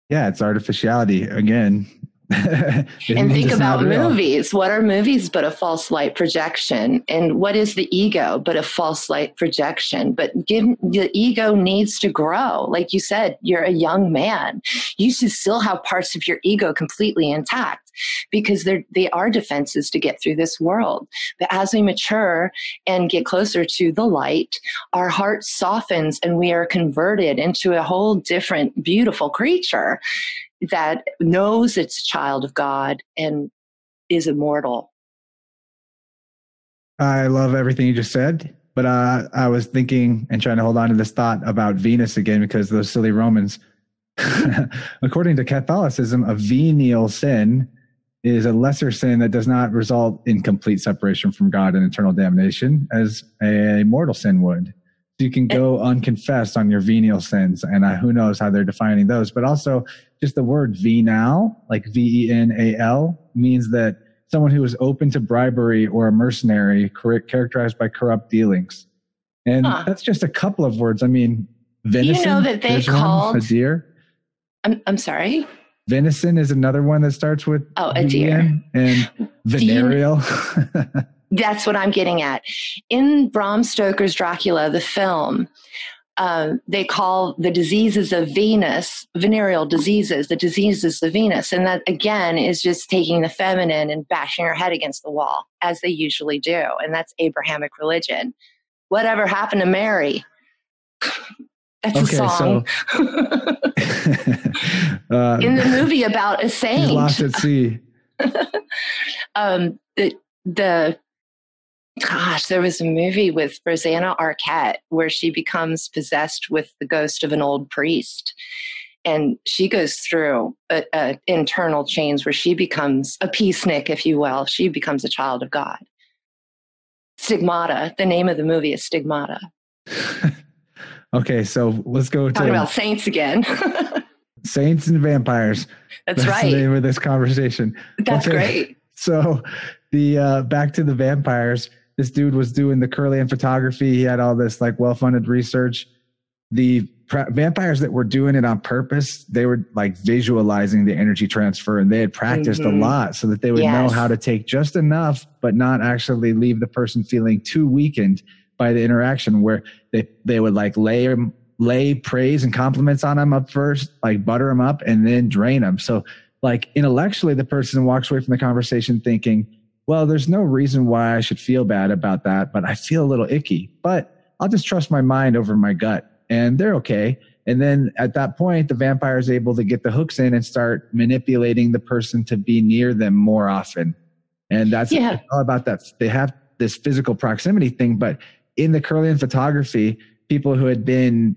Yeah, it's artificiality again. And think about movies. What are movies but a false light projection? And what is the ego but a false light projection? But the ego needs to grow. Like you said, you're a young man. You should still have parts of your ego completely intact because they are defenses to get through this world. But as we mature and get closer to the light, our heart softens and we are converted into a whole different beautiful creature that knows it's a child of God and is immortal. I love everything you just said, but I was thinking and trying to hold on to this thought about Venus again, because those silly Romans, according to Catholicism, a venial sin is a lesser sin that does not result in complete separation from God and eternal damnation as a mortal sin would. You can go unconfessed on your venial sins, and who knows how they're defining those. But also, just the word venal, like V-E-N-A-L, means that someone who is open to bribery or a mercenary characterized by corrupt dealings. And that's just a couple of words. I mean, venison, you know that they called a deer. I'm sorry? Venison is another one that starts with a deer. And venereal. That's what I'm getting at. In Bram Stoker's Dracula, the film, they call the diseases of Venus, venereal diseases, the diseases of Venus. And that, again, is just taking the feminine and bashing her head against the wall, as they usually do. And that's Abrahamic religion. Whatever happened to Mary? That's a song. So, in the movie about a saint. Lost at sea. There was a movie with Rosanna Arquette where she becomes possessed with the ghost of an old priest. And she goes through an internal change where she becomes a peacenik, if you will. She becomes a child of God. Stigmata. The name of the movie is Stigmata. Okay, so let's go talking about saints again. Saints and vampires. That's right. The name of this conversation. That's great. So back to the vampires, this dude was doing the Kirlian photography. He had all this like well-funded research. The vampires that were doing it on purpose, they were like visualizing the energy transfer, and they had practiced a lot so that they would know how to take just enough, but not actually leave the person feeling too weakened by the interaction, where they would like lay praise and compliments on them up first, like butter them up and then drain them. So like intellectually, the person walks away from the conversation thinking, well, there's no reason why I should feel bad about that, but I feel a little icky, but I'll just trust my mind over my gut, and they're okay. And then at that point, the vampire is able to get the hooks in and start manipulating the person to be near them more often. And that's all about that. They have this physical proximity thing, but in the Kirlian photography, people who had been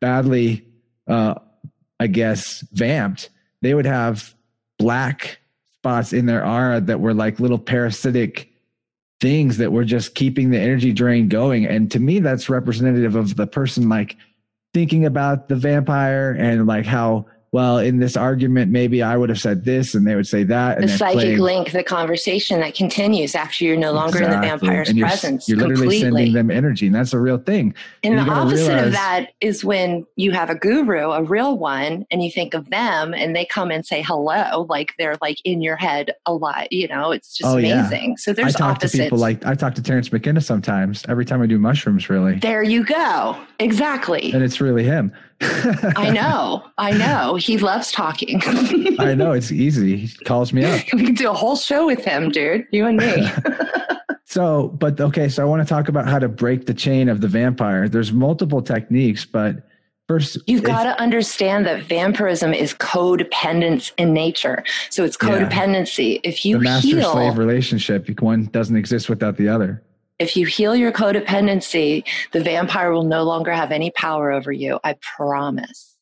badly, vamped, they would have black spots in their aura that were like little parasitic things that were just keeping the energy drain going. And to me, that's representative of the person like thinking about the vampire and like how, well, in this argument, maybe I would have said this and they would say that. And the psychic link, the conversation that continues after you're no longer in the vampire's presence. You're literally sending them energy, and that's a real thing. And the opposite of that is when you have a guru, a real one, and you think of them and they come and say hello, like they're like in your head a lot. You know, it's just amazing. Yeah. So there's opposites. I talk to Terrence McKenna sometimes, every time I do mushrooms, really. There you go. Exactly. And it's really him. I know. He loves talking. I know. It's easy. He calls me up. We can do a whole show with him, dude. You and me. So I want to talk about how to break the chain of the vampire. There's multiple techniques, but first, you've got to understand that vampirism is codependence in nature. So it's codependency. If you master-slave relationship, one doesn't exist without the other. If you heal your codependency, the vampire will no longer have any power over you. I promise.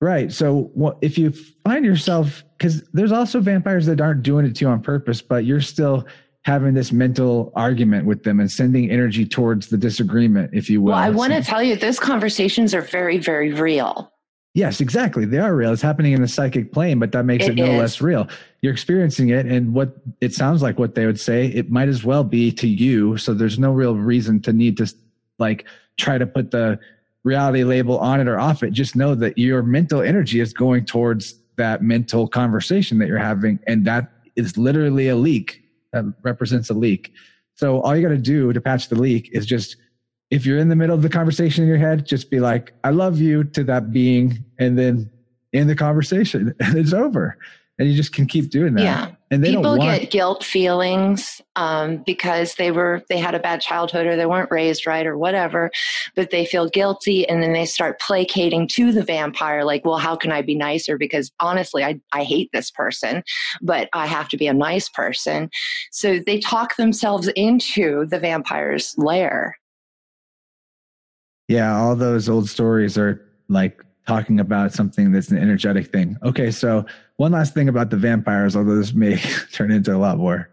Right. So if you find yourself, because there's also vampires that aren't doing it to you on purpose, but you're still having this mental argument with them and sending energy towards the disagreement, if you will. Well, I want to tell you, those conversations are very, very real. Yes, exactly. They are real. It's happening in the psychic plane, but that makes it no less real. You're experiencing it. And what it sounds like what they would say, it might as well be to you. So there's no real reason to need to like try to put the reality label on it or off it. Just know that your mental energy is going towards that mental conversation that you're having. And that is literally a leak. That represents a leak. So all you got to do to patch the leak is just, if you're in the middle of the conversation in your head, just be like, I love you to that being, and then end the conversation and it's over. And you just can keep doing that. Yeah. And they people don't want... get guilt feelings because they had a bad childhood or they weren't raised right or whatever, but they feel guilty. And then they start placating to the vampire. Like, well, how can I be nicer? Because honestly, I hate this person, but I have to be a nice person. So they talk themselves into the vampire's lair. Yeah. All those old stories are like talking about something that's an energetic thing. Okay, so one last thing about the vampires, although this may turn into a lot more.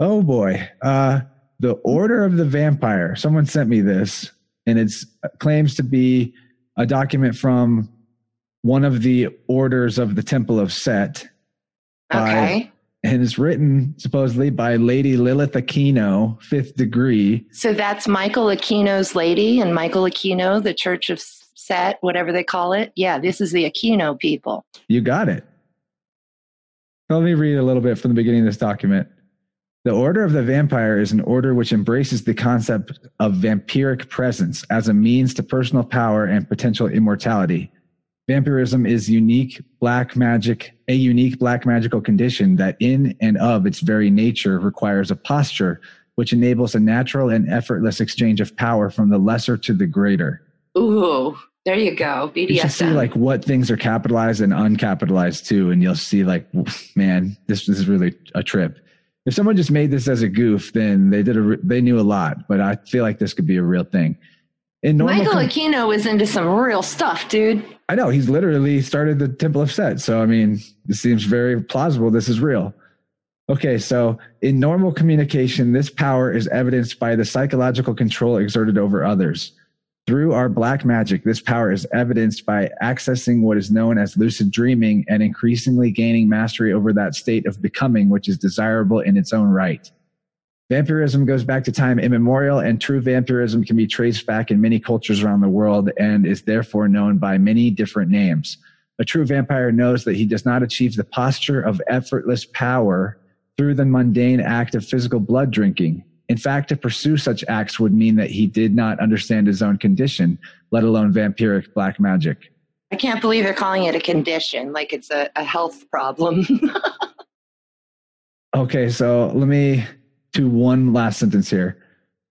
Oh boy. The Order of the Vampire. Someone sent me this, and it's claims to be a document from one of the orders of the Temple of Set. Okay. And it's written supposedly by Lady Lilith Aquino, 5th degree. So that's Michael Aquino's lady, and Michael Aquino, the Church of Set, whatever they call it. Yeah, this is the Aquino people. You got it. Let me read a little bit from the beginning of this document. The Order of the Vampire is an order which embraces the concept of vampiric presence as a means to personal power and potential immortality. Vampirism is a unique black magical condition that in and of its very nature requires a posture which enables a natural and effortless exchange of power from the lesser to the greater. Ooh, there you go. BDSM. You should see like what things are capitalized and uncapitalized too. And you'll see like, man, this is really a trip. If someone just made this as a goof, then they knew a lot, but I feel like this could be a real thing. Michael Aquino is into some real stuff, dude. I know. He's literally started the Temple of Set. So, I mean, this seems very plausible. This is real. Okay, so in normal communication, this power is evidenced by the psychological control exerted over others. Through our black magic, this power is evidenced by accessing what is known as lucid dreaming and increasingly gaining mastery over that state of becoming, which is desirable in its own right. Vampirism goes back to time immemorial, and true vampirism can be traced back in many cultures around the world and is therefore known by many different names. A true vampire knows that he does not achieve the posture of effortless power through the mundane act of physical blood drinking. In fact, to pursue such acts would mean that he did not understand his own condition, let alone vampiric black magic. I can't believe they're calling it a condition, like it's a health problem. Okay, so let me do one last sentence here.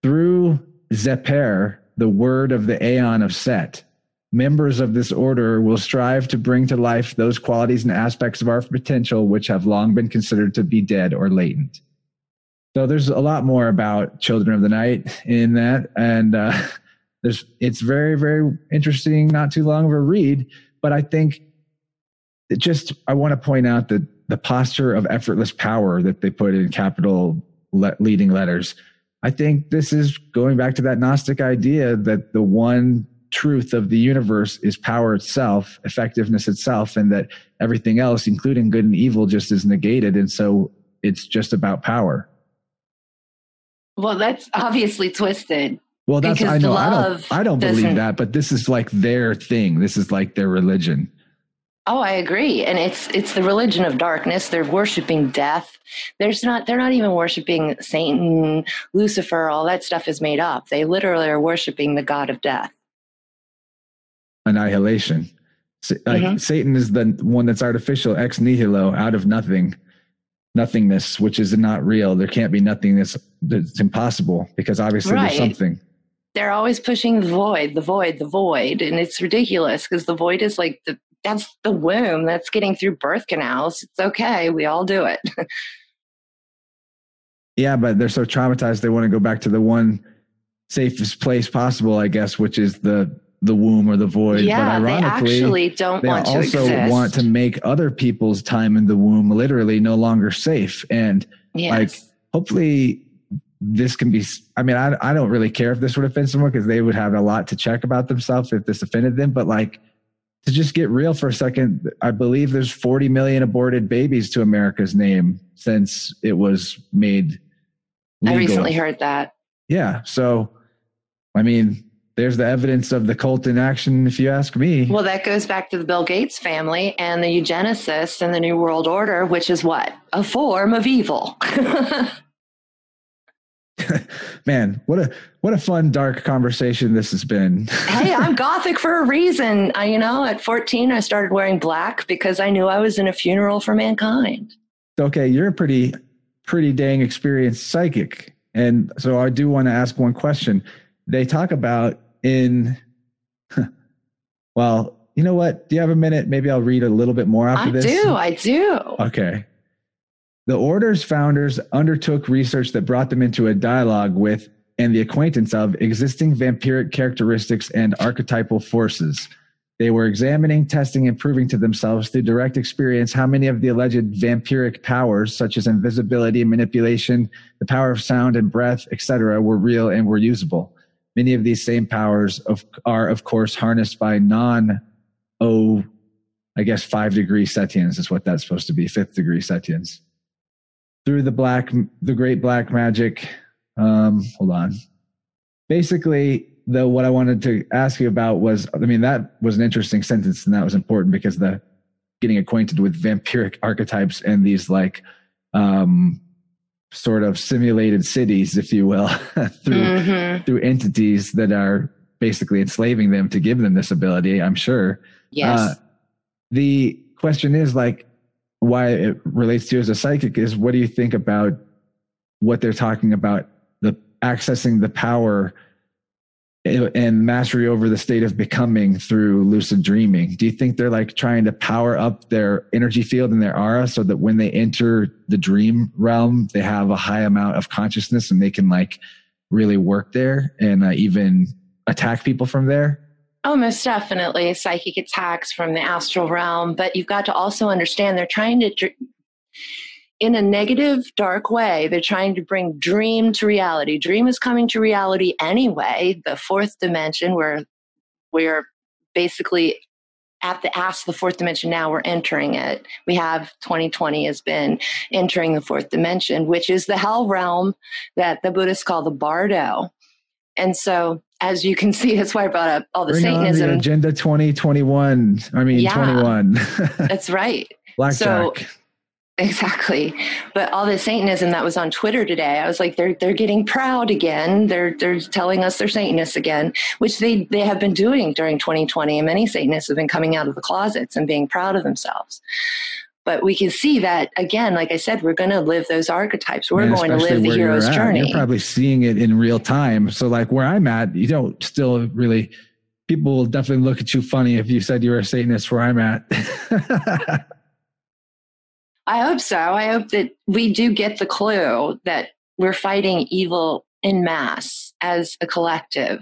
Through Zeper, the word of the Aeon of Set, members of this order will strive to bring to life those qualities and aspects of our potential which have long been considered to be dead or latent. So there's a lot more about Children of the Night in that, and it's very, very interesting, not too long of a read, but I think I want to point out that the posture of effortless power that they put in capital leading letters, I think this is going back to that Gnostic idea that the one truth of the universe is power itself, effectiveness itself, and that everything else, including good and evil, just is negated, and so it's just about power. Well, that's obviously twisted. Well, that's, I know. I don't believe that, but this is like their thing. This is like their religion. Oh, I agree. And it's the religion of darkness. They're worshiping death. They're not even worshiping Satan, Lucifer, all that stuff is made up. They literally are worshiping the god of death. Annihilation. Satan is the one that's artificial, ex nihilo, out of nothing. Nothingness, which is not real. There can't be nothingness. It's impossible because obviously there's something. They're always pushing the void. And it's ridiculous because the void is like that's the womb that's getting through birth canals. It's okay. We all do it. Yeah, but they're so traumatized. They want to go back to the one safest place possible, I guess, which is the the womb or the void. Yeah, but ironically, they actually don't want to exist. They also want to make other people's time in the womb literally no longer safe. And hopefully this can be, I mean, I don't really care if this would offend someone because they would have a lot to check about themselves if this offended them. But to just get real for a second, I believe there's 40 million aborted babies to America's name since it was made legal. I recently heard that. Yeah. So, I mean, there's the evidence of the cult in action, if you ask me. Well, that goes back to the Bill Gates family and the eugenicists and the New World Order, which is what? A form of evil. Man, what a fun, dark conversation this has been. Hey, I'm Gothic for a reason. At 14, I started wearing black because I knew I was in a funeral for mankind. Okay, you're a pretty dang experienced psychic. And so I do want to ask one question. They talk about you know what? Do you have a minute? Maybe I'll read a little bit more after this. I do. Okay. The order's founders undertook research that brought them into a dialogue with and the acquaintance of existing vampiric characteristics and archetypal forces. They were examining, testing, and proving to themselves through direct experience how many of the alleged vampiric powers, such as invisibility, manipulation, the power of sound and breath, etc., were real and were usable. Many of these same powers are, of course, harnessed by non-5-degree Setians is what that's supposed to be, 5th-degree Setians. Through the great black magic. Hold on. Basically, though, what I wanted to ask you about was, that was an interesting sentence, and that was important because the getting acquainted with vampiric archetypes and these sort of simulated cities, if you will, through entities that are basically enslaving them to give them this ability. I'm sure. Yes. The question is why it relates to you as a psychic is, what do you think about what they're talking about, the accessing the power and mastery over the state of becoming through lucid dreaming? Do you think they're trying to power up their energy field and their aura so that when they enter the dream realm, they have a high amount of consciousness and they can really work there and even attack people from there? Oh, most definitely psychic attacks from the astral realm. But you've got to also understand they're trying to, in a negative, dark way, they're trying to bring dream to reality. Dream is coming to reality anyway. The 4th dimension, where we're basically at the ass of the 4th dimension now, we're entering it. We have 2020 has been entering the 4th dimension, which is the hell realm that the Buddhists call the bardo. And so, as you can see, that's why I brought up all the Satanism. The Agenda 2021. 21. That's right. Blackjack. So, exactly. But all the Satanism that was on Twitter today, I was like, they're getting proud again. They're telling us they're Satanists again, which they have been doing during 2020. And many Satanists have been coming out of the closets and being proud of themselves. But we can see that, again, like I said, we're going to live those archetypes. We're going to live the hero's journey. You're probably seeing it in real time. So where I'm at, you don't still really, people will definitely look at you funny if you said you were a Satanist where I'm at. I hope so. I hope that we do get the clue that we're fighting evil en masse as a collective.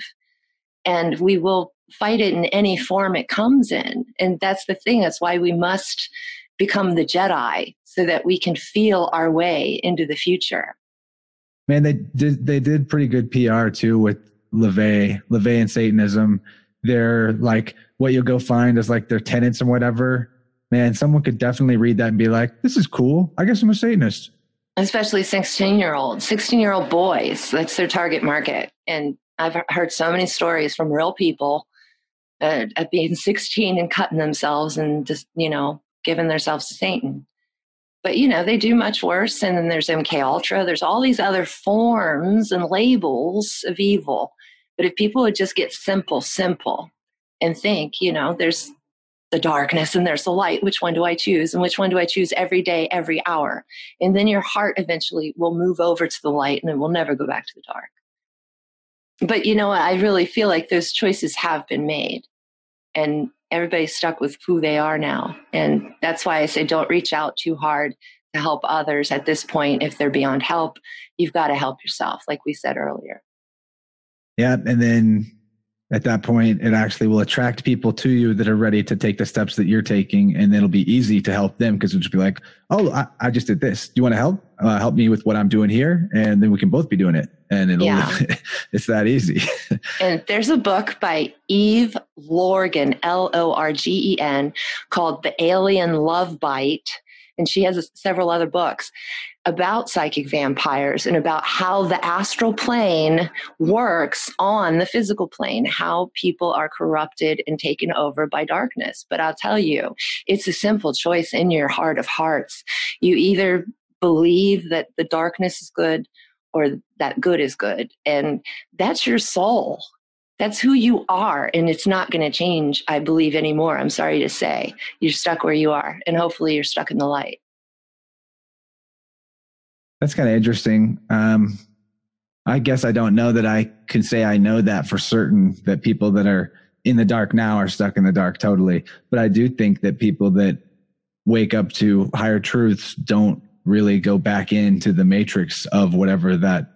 And we will fight it in any form it comes in. And that's the thing. That's why we must become the Jedi so that we can feel our way into the future. Man, they did pretty good PR too with LeVay and Satanism. They're what you'll go find is their tenets and whatever. Man, someone could definitely read that and be like, this is cool. I guess I'm a Satanist. Especially 16-year-old boys. That's their target market. And I've heard so many stories from real people at being 16 and cutting themselves and just, giving themselves to Satan. But, they do much worse. And then there's MKUltra. There's all these other forms and labels of evil. But if people would just get simple, and think, there's the darkness and there's the light. Which one do I choose? And which one do I choose every day, every hour? And then your heart eventually will move over to the light and it will never go back to the dark. But, I really feel like those choices have been made. And everybody's stuck with who they are now. And that's why I say don't reach out too hard to help others at this point. If they're beyond help, you've got to help yourself, like we said earlier. Yeah. And then At that point, it actually will attract people to you that are ready to take the steps that you're taking, and it'll be easy to help them because it'll just be like, oh, I just did this. Do you want to help? Help me with what I'm doing here, and then we can both be doing it. And it'll, it's that easy. And there's a book by Eve Lorgen, L-O-R-G-E-N, called The Alien Love Bite. And she has several other books about psychic vampires and about how the astral plane works on the physical plane, how people are corrupted and taken over by darkness. But I'll tell you, it's a simple choice in your heart of hearts. You either believe that the darkness is good or that good is good. And that's your soul. That's who you are. And it's not going to change, I believe, anymore. I'm sorry to say. You're stuck where you are. And hopefully you're stuck in the light. That's kind of interesting. I guess I don't know that I can say I know that for certain, that people that are in the dark now are stuck in the dark totally. But I do think that people that wake up to higher truths don't really go back into the matrix of whatever that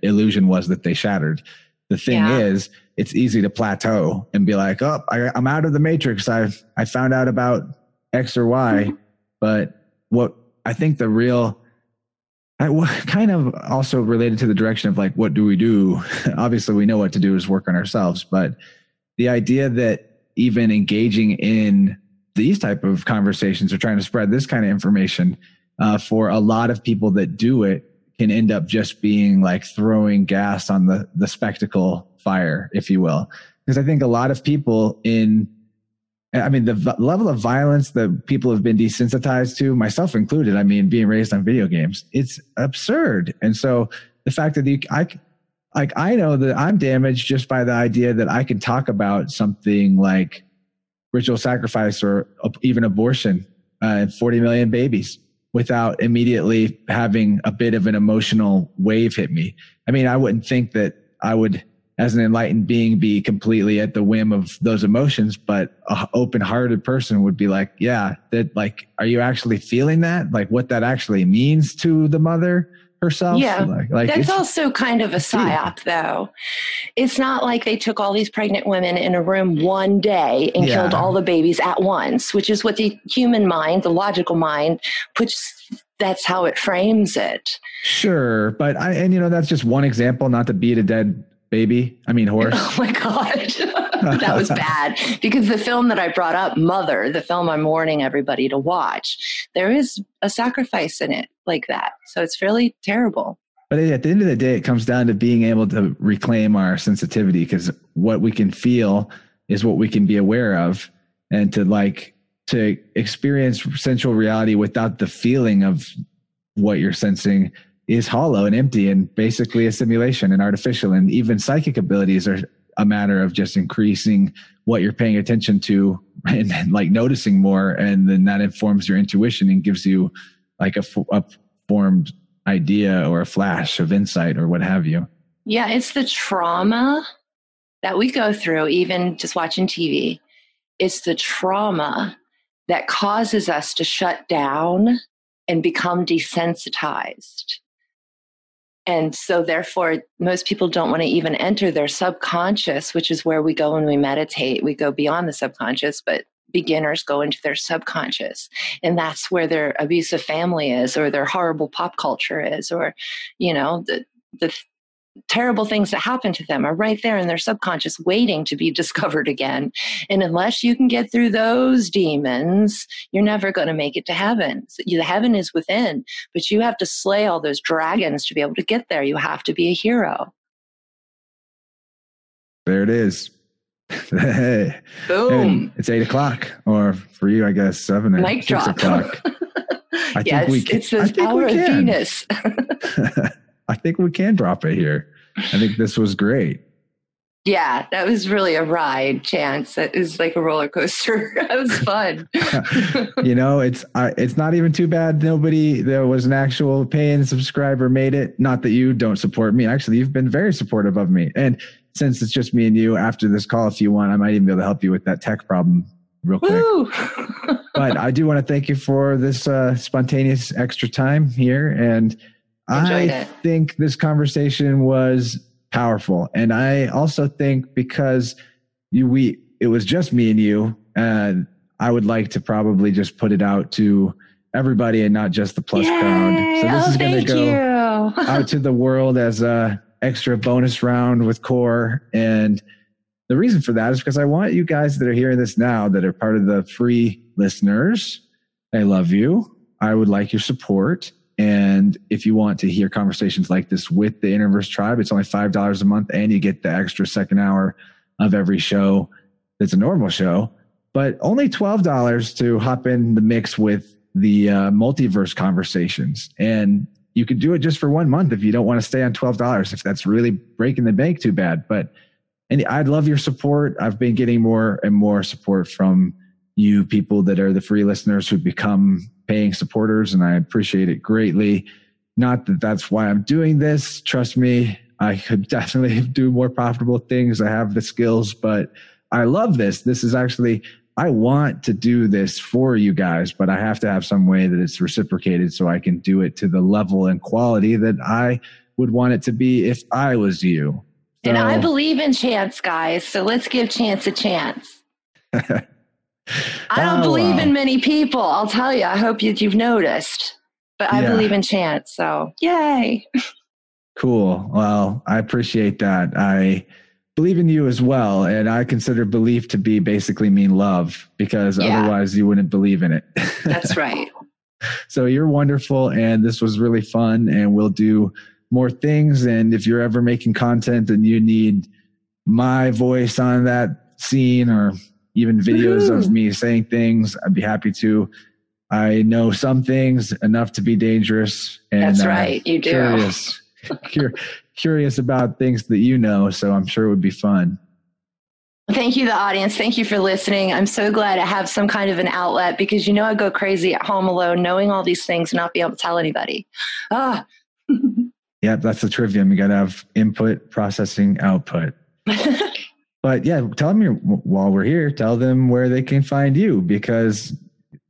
illusion was that they shattered. The thing is, it's easy to plateau and be like, oh, I'm out of the matrix. I found out about X or Y. Mm-hmm. But what I think the real... kind of also related to the direction of like, what do we do? Obviously, we know what to do is work on ourselves. But the idea that even engaging in these type of conversations or trying to spread this kind of information for a lot of people that do it can end up just being like throwing gas on the spectacle fire, if you will. Because I think a lot of people the level of violence that people have been desensitized to, myself included, being raised on video games, it's absurd. And so the fact that I know that I'm damaged just by the idea that I can talk about something like ritual sacrifice or even abortion and 40 million babies without immediately having a bit of an emotional wave hit me. I wouldn't think that I would, as an enlightened being, be completely at the whim of those emotions, but an open-hearted person would be like, are you actually feeling that? Like what that actually means to the mother herself? Yeah, that's also kind of a psyop, though. It's not like they took all these pregnant women in a room one day and killed all the babies at once, which is what the human mind, the logical mind, puts. That's how it frames it. Sure, but that's just one example, not to beat a dead baby. Horse. Oh my God. That was bad. Because the film that I brought up, Mother, the film I'm warning everybody to watch, there is a sacrifice in it like that. So it's really terrible. But at the end of the day, it comes down to being able to reclaim our sensitivity, because what we can feel is what we can be aware of, and to experience sensual reality without the feeling of what you're sensing is hollow and empty and basically a simulation and artificial. And even psychic abilities are a matter of just increasing what you're paying attention to and noticing more. And then that informs your intuition and gives you a formed idea or a flash of insight or what have you. Yeah, it's the trauma that we go through, even just watching TV. It's the trauma that causes us to shut down and become desensitized. And so therefore, most people don't want to even enter their subconscious, which is where we go when we meditate. We go beyond the subconscious, but beginners go into their subconscious. And that's where their abusive family is, or their horrible pop culture is, or, the terrible things that happen to them are right there in their subconscious waiting to be discovered again. And unless you can get through those demons, you're never going to make it to heaven. So heaven is within, but you have to slay all those dragons to be able to get there. You have to be a hero. There it is. Hey. Boom. Hey, it's 8 o'clock, or for you, I guess, 7 or Mic 6 drop. O'clock. It's the power of Venus. I think we can drop it here. I think this was great. Yeah, that was really a ride, Chance. It was like a roller coaster. That was fun. It's not even too bad. There was an actual paying subscriber made it. Not that you don't support me. Actually, you've been very supportive of me. And since it's just me and you after this call, if you want, I might even be able to help you with that tech problem real quick. But I do want to thank you for this spontaneous extra time here. And I think this conversation was powerful. And I also think because it was just me and you, and I would like to probably just put it out to everybody and not just the plus crowd. So this is going to go out to the world as a extra bonus round with Core. And the reason for that is because I want you guys that are hearing this now that are part of the free listeners. I love you. I would like your support. And if you want to hear conversations like this with the Interverse Tribe, it's only $5 a month and you get the extra second hour of every show that's a normal show, but only $12 to hop in the mix with the multiverse conversations. And you could do it just for 1 month if you don't want to stay on $12, if that's really breaking the bank too bad. But and I'd love your support. I've been getting more and more support from you people that are the free listeners who become paying supporters, and I appreciate it greatly. Not that that's why I'm doing this. Trust me, I could definitely do more profitable things. I have the skills, but I love this. This is actually, I want to do this for you guys, but I have to have some way that it's reciprocated so I can do it to the level and quality that I would want it to be if I was you. So, and I believe in Chance, guys. So let's give Chance a chance. I don't believe in many people, I'll tell you. I hope that you've noticed, but I believe in Chance. So yay. Cool. Well, I appreciate that. I believe in you as well. And I consider belief to be basically mean love, because otherwise you wouldn't believe in it. That's right. So you're wonderful. And this was really fun, and we'll do more things. And if you're ever making content and you need my voice on that scene, or even videos of me saying things, I'd be happy to. I know some things enough to be dangerous. And that's right. You do. Curious about things that you know. So I'm sure it would be fun. Thank you, the audience. Thank you for listening. I'm so glad I have some kind of an outlet, because, you know, I go crazy at home alone, knowing all these things and not being able to tell anybody. Yeah, that's the trivium. You got to have input, processing, output. But yeah, tell them while we're here, tell them where they can find you, because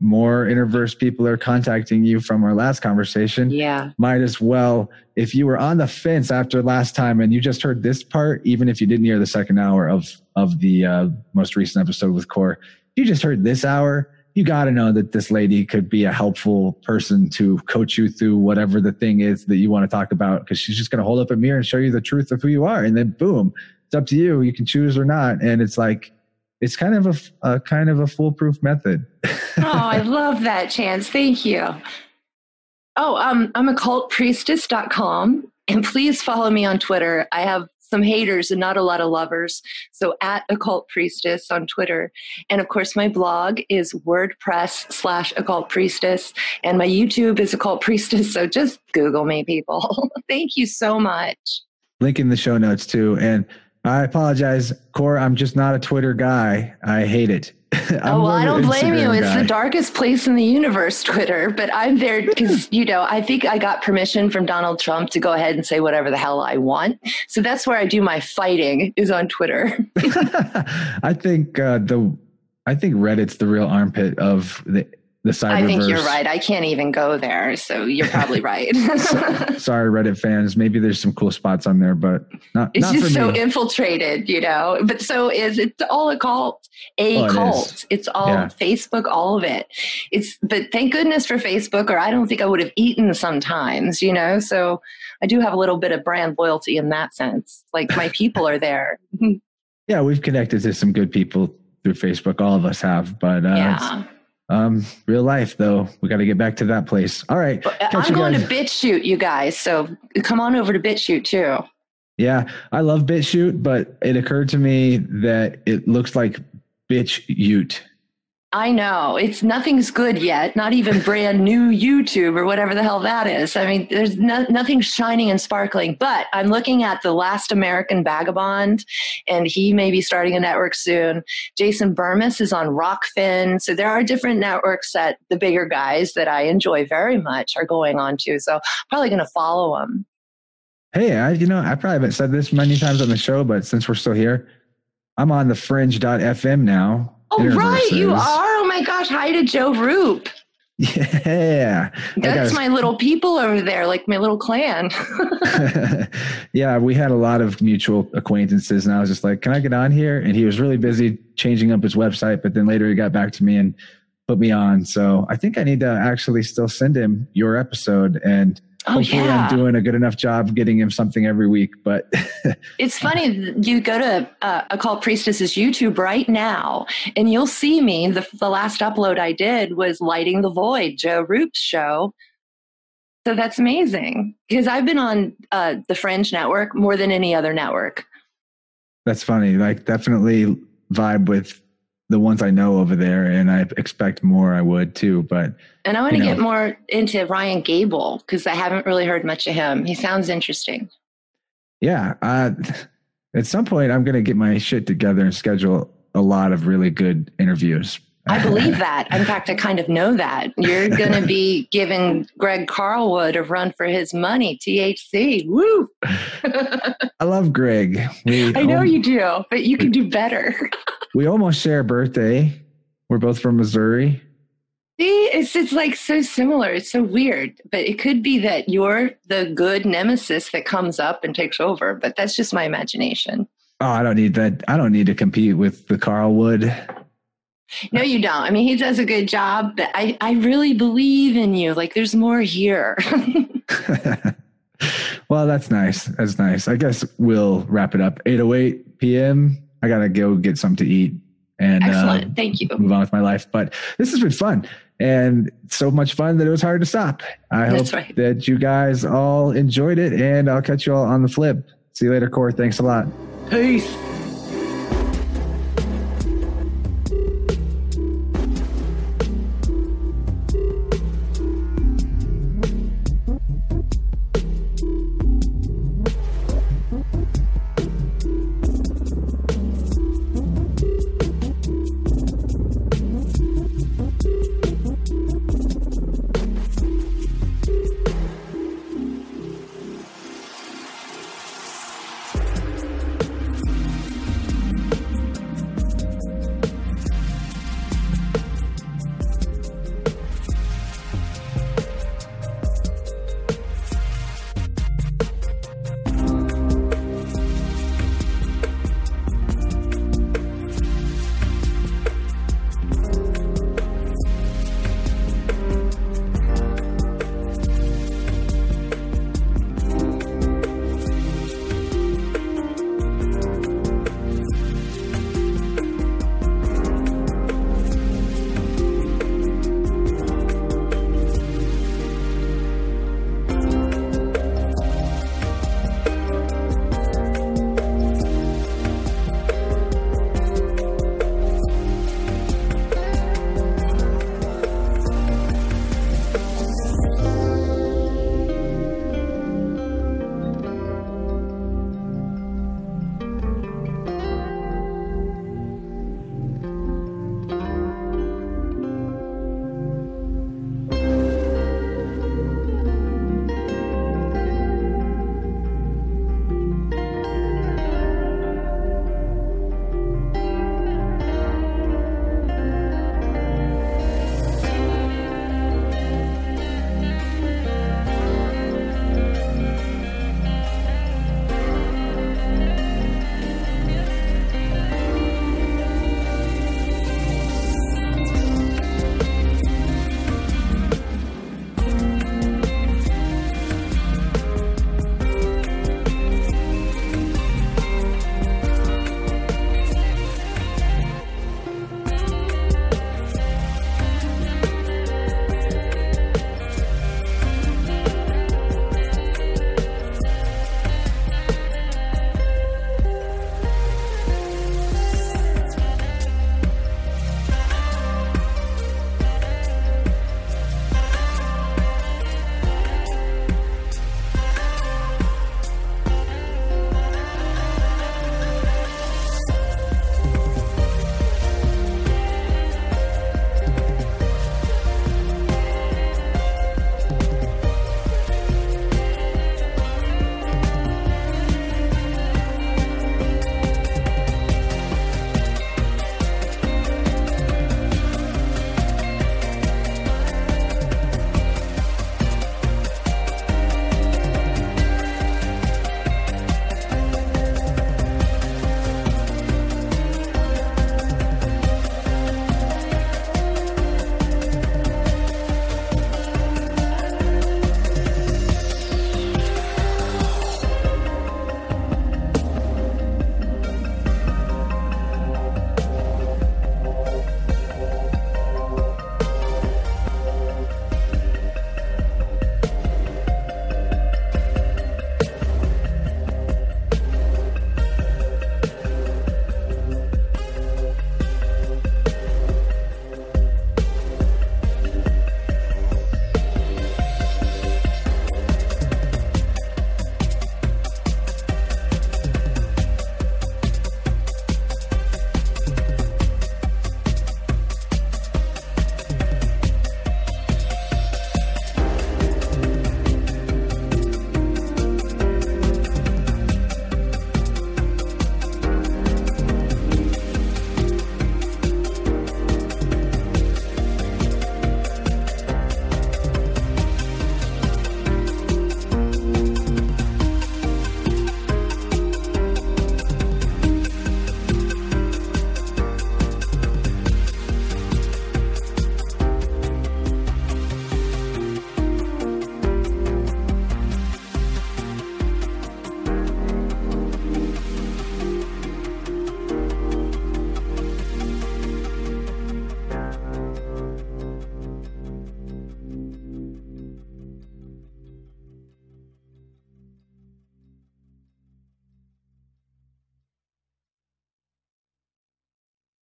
more Interverse people are contacting you from our last conversation. Yeah. Might as well, if you were on the fence after last time and you just heard this part, even if you didn't hear the second hour of the most recent episode with Core, you just heard this hour, you got to know that this lady could be a helpful person to coach you through whatever the thing is that you want to talk about, because she's just going to hold up a mirror and show you the truth of who you are. And then boom. It's up to you. You can choose or not. And it's like, it's kind of a foolproof method. Oh, I love that, Chance. Thank you. Oh, I'm occultpriestess.com, and please follow me on Twitter. I have some haters and not a lot of lovers. So at occultpriestess on Twitter. And of course, my blog is WordPress.com/occultpriestess. And my YouTube is occultpriestess. So just Google me, people. Thank you so much. Link in the show notes too. And I apologize, Core. I'm just not a Twitter guy. I hate it. Oh, well, I don't blame you. It's the darkest place in the universe, Twitter. But I'm there because, you know, I think I got permission from Donald Trump to go ahead and say whatever the hell I want. So that's where I do my fighting, is on Twitter. I think Reddit's the real armpit of the cyberverse. I think you're right. I can't even go there. So you're probably right. Sorry, Reddit fans. Maybe there's some cool spots on there, but not just for so me. Infiltrated, you know, but so is it's all a cult, cult. It's all Facebook, all of it. But thank goodness for Facebook, or I don't think I would have eaten sometimes, you know, so I do have a little bit of brand loyalty in that sense. Like my people are there. Yeah. We've connected to some good people through Facebook. All of us have, but real life though, we got to get back to that place. All right. I'm going to BitChute, you guys. So come on over to BitChute too. Yeah. I love BitChute, but it occurred to me that it looks like bitch ute. I know nothing's good yet. Not even brand new YouTube or whatever the hell that is. I mean, there's nothing shining and sparkling, but I'm looking at the Last American Vagabond, and he may be starting a network soon. Jason Burmess is on Rockfin. So there are different networks that the bigger guys that I enjoy very much are going on to. So I'm probably going to follow them. Hey, I probably haven't said this many times on the show, but since we're still here, I'm on the Fringe.fm now. Oh, right, you are. Oh, my gosh. Hi to Joe Roop. Yeah. That's my little people over there, like my little clan. Yeah, we had a lot of mutual acquaintances, and I was just like, can I get on here? And he was really busy changing up his website, but then later he got back to me and put me on. So I think I need to actually still send him your episode, and hopefully I'm doing a good enough job getting him something every week. But it's funny, you go to Occult Priestess's YouTube right now and you'll see me. The last upload I did was Lighting the Void, Joe Roop's show. So that's amazing, because I've been on the Fringe network more than any other network. That's funny. Like, definitely vibe with the ones I know over there, and I expect more. I would too, but and I want to get more into Ryan Gable, because I haven't really heard much of him. He sounds interesting. Yeah, at some point I'm going to get my shit together and schedule a lot of really good interviews. I believe that. In fact, I kind of know that you're going to be giving Greg Carlwood a run for his money. THC, woo! I love Greg. I know you do, but you can do better. We almost share a birthday. We're both from Missouri. See, it's like so similar. It's so weird, but it could be that you're the good nemesis that comes up and takes over. But that's just my imagination. Oh, I don't need that. I don't need to compete with the Carlwood. No, you don't. I mean, he does a good job, but I really believe in you. Like, there's more here. Well, that's nice. That's nice. I guess we'll wrap it up. 8:08 p.m. I got to go get something to eat and Thank you. Move on with my life. But this has been fun, and so much fun that it was hard to stop. I hope that you guys all enjoyed it, and I'll catch you all on the flip. See you later, Core. Thanks a lot. Peace.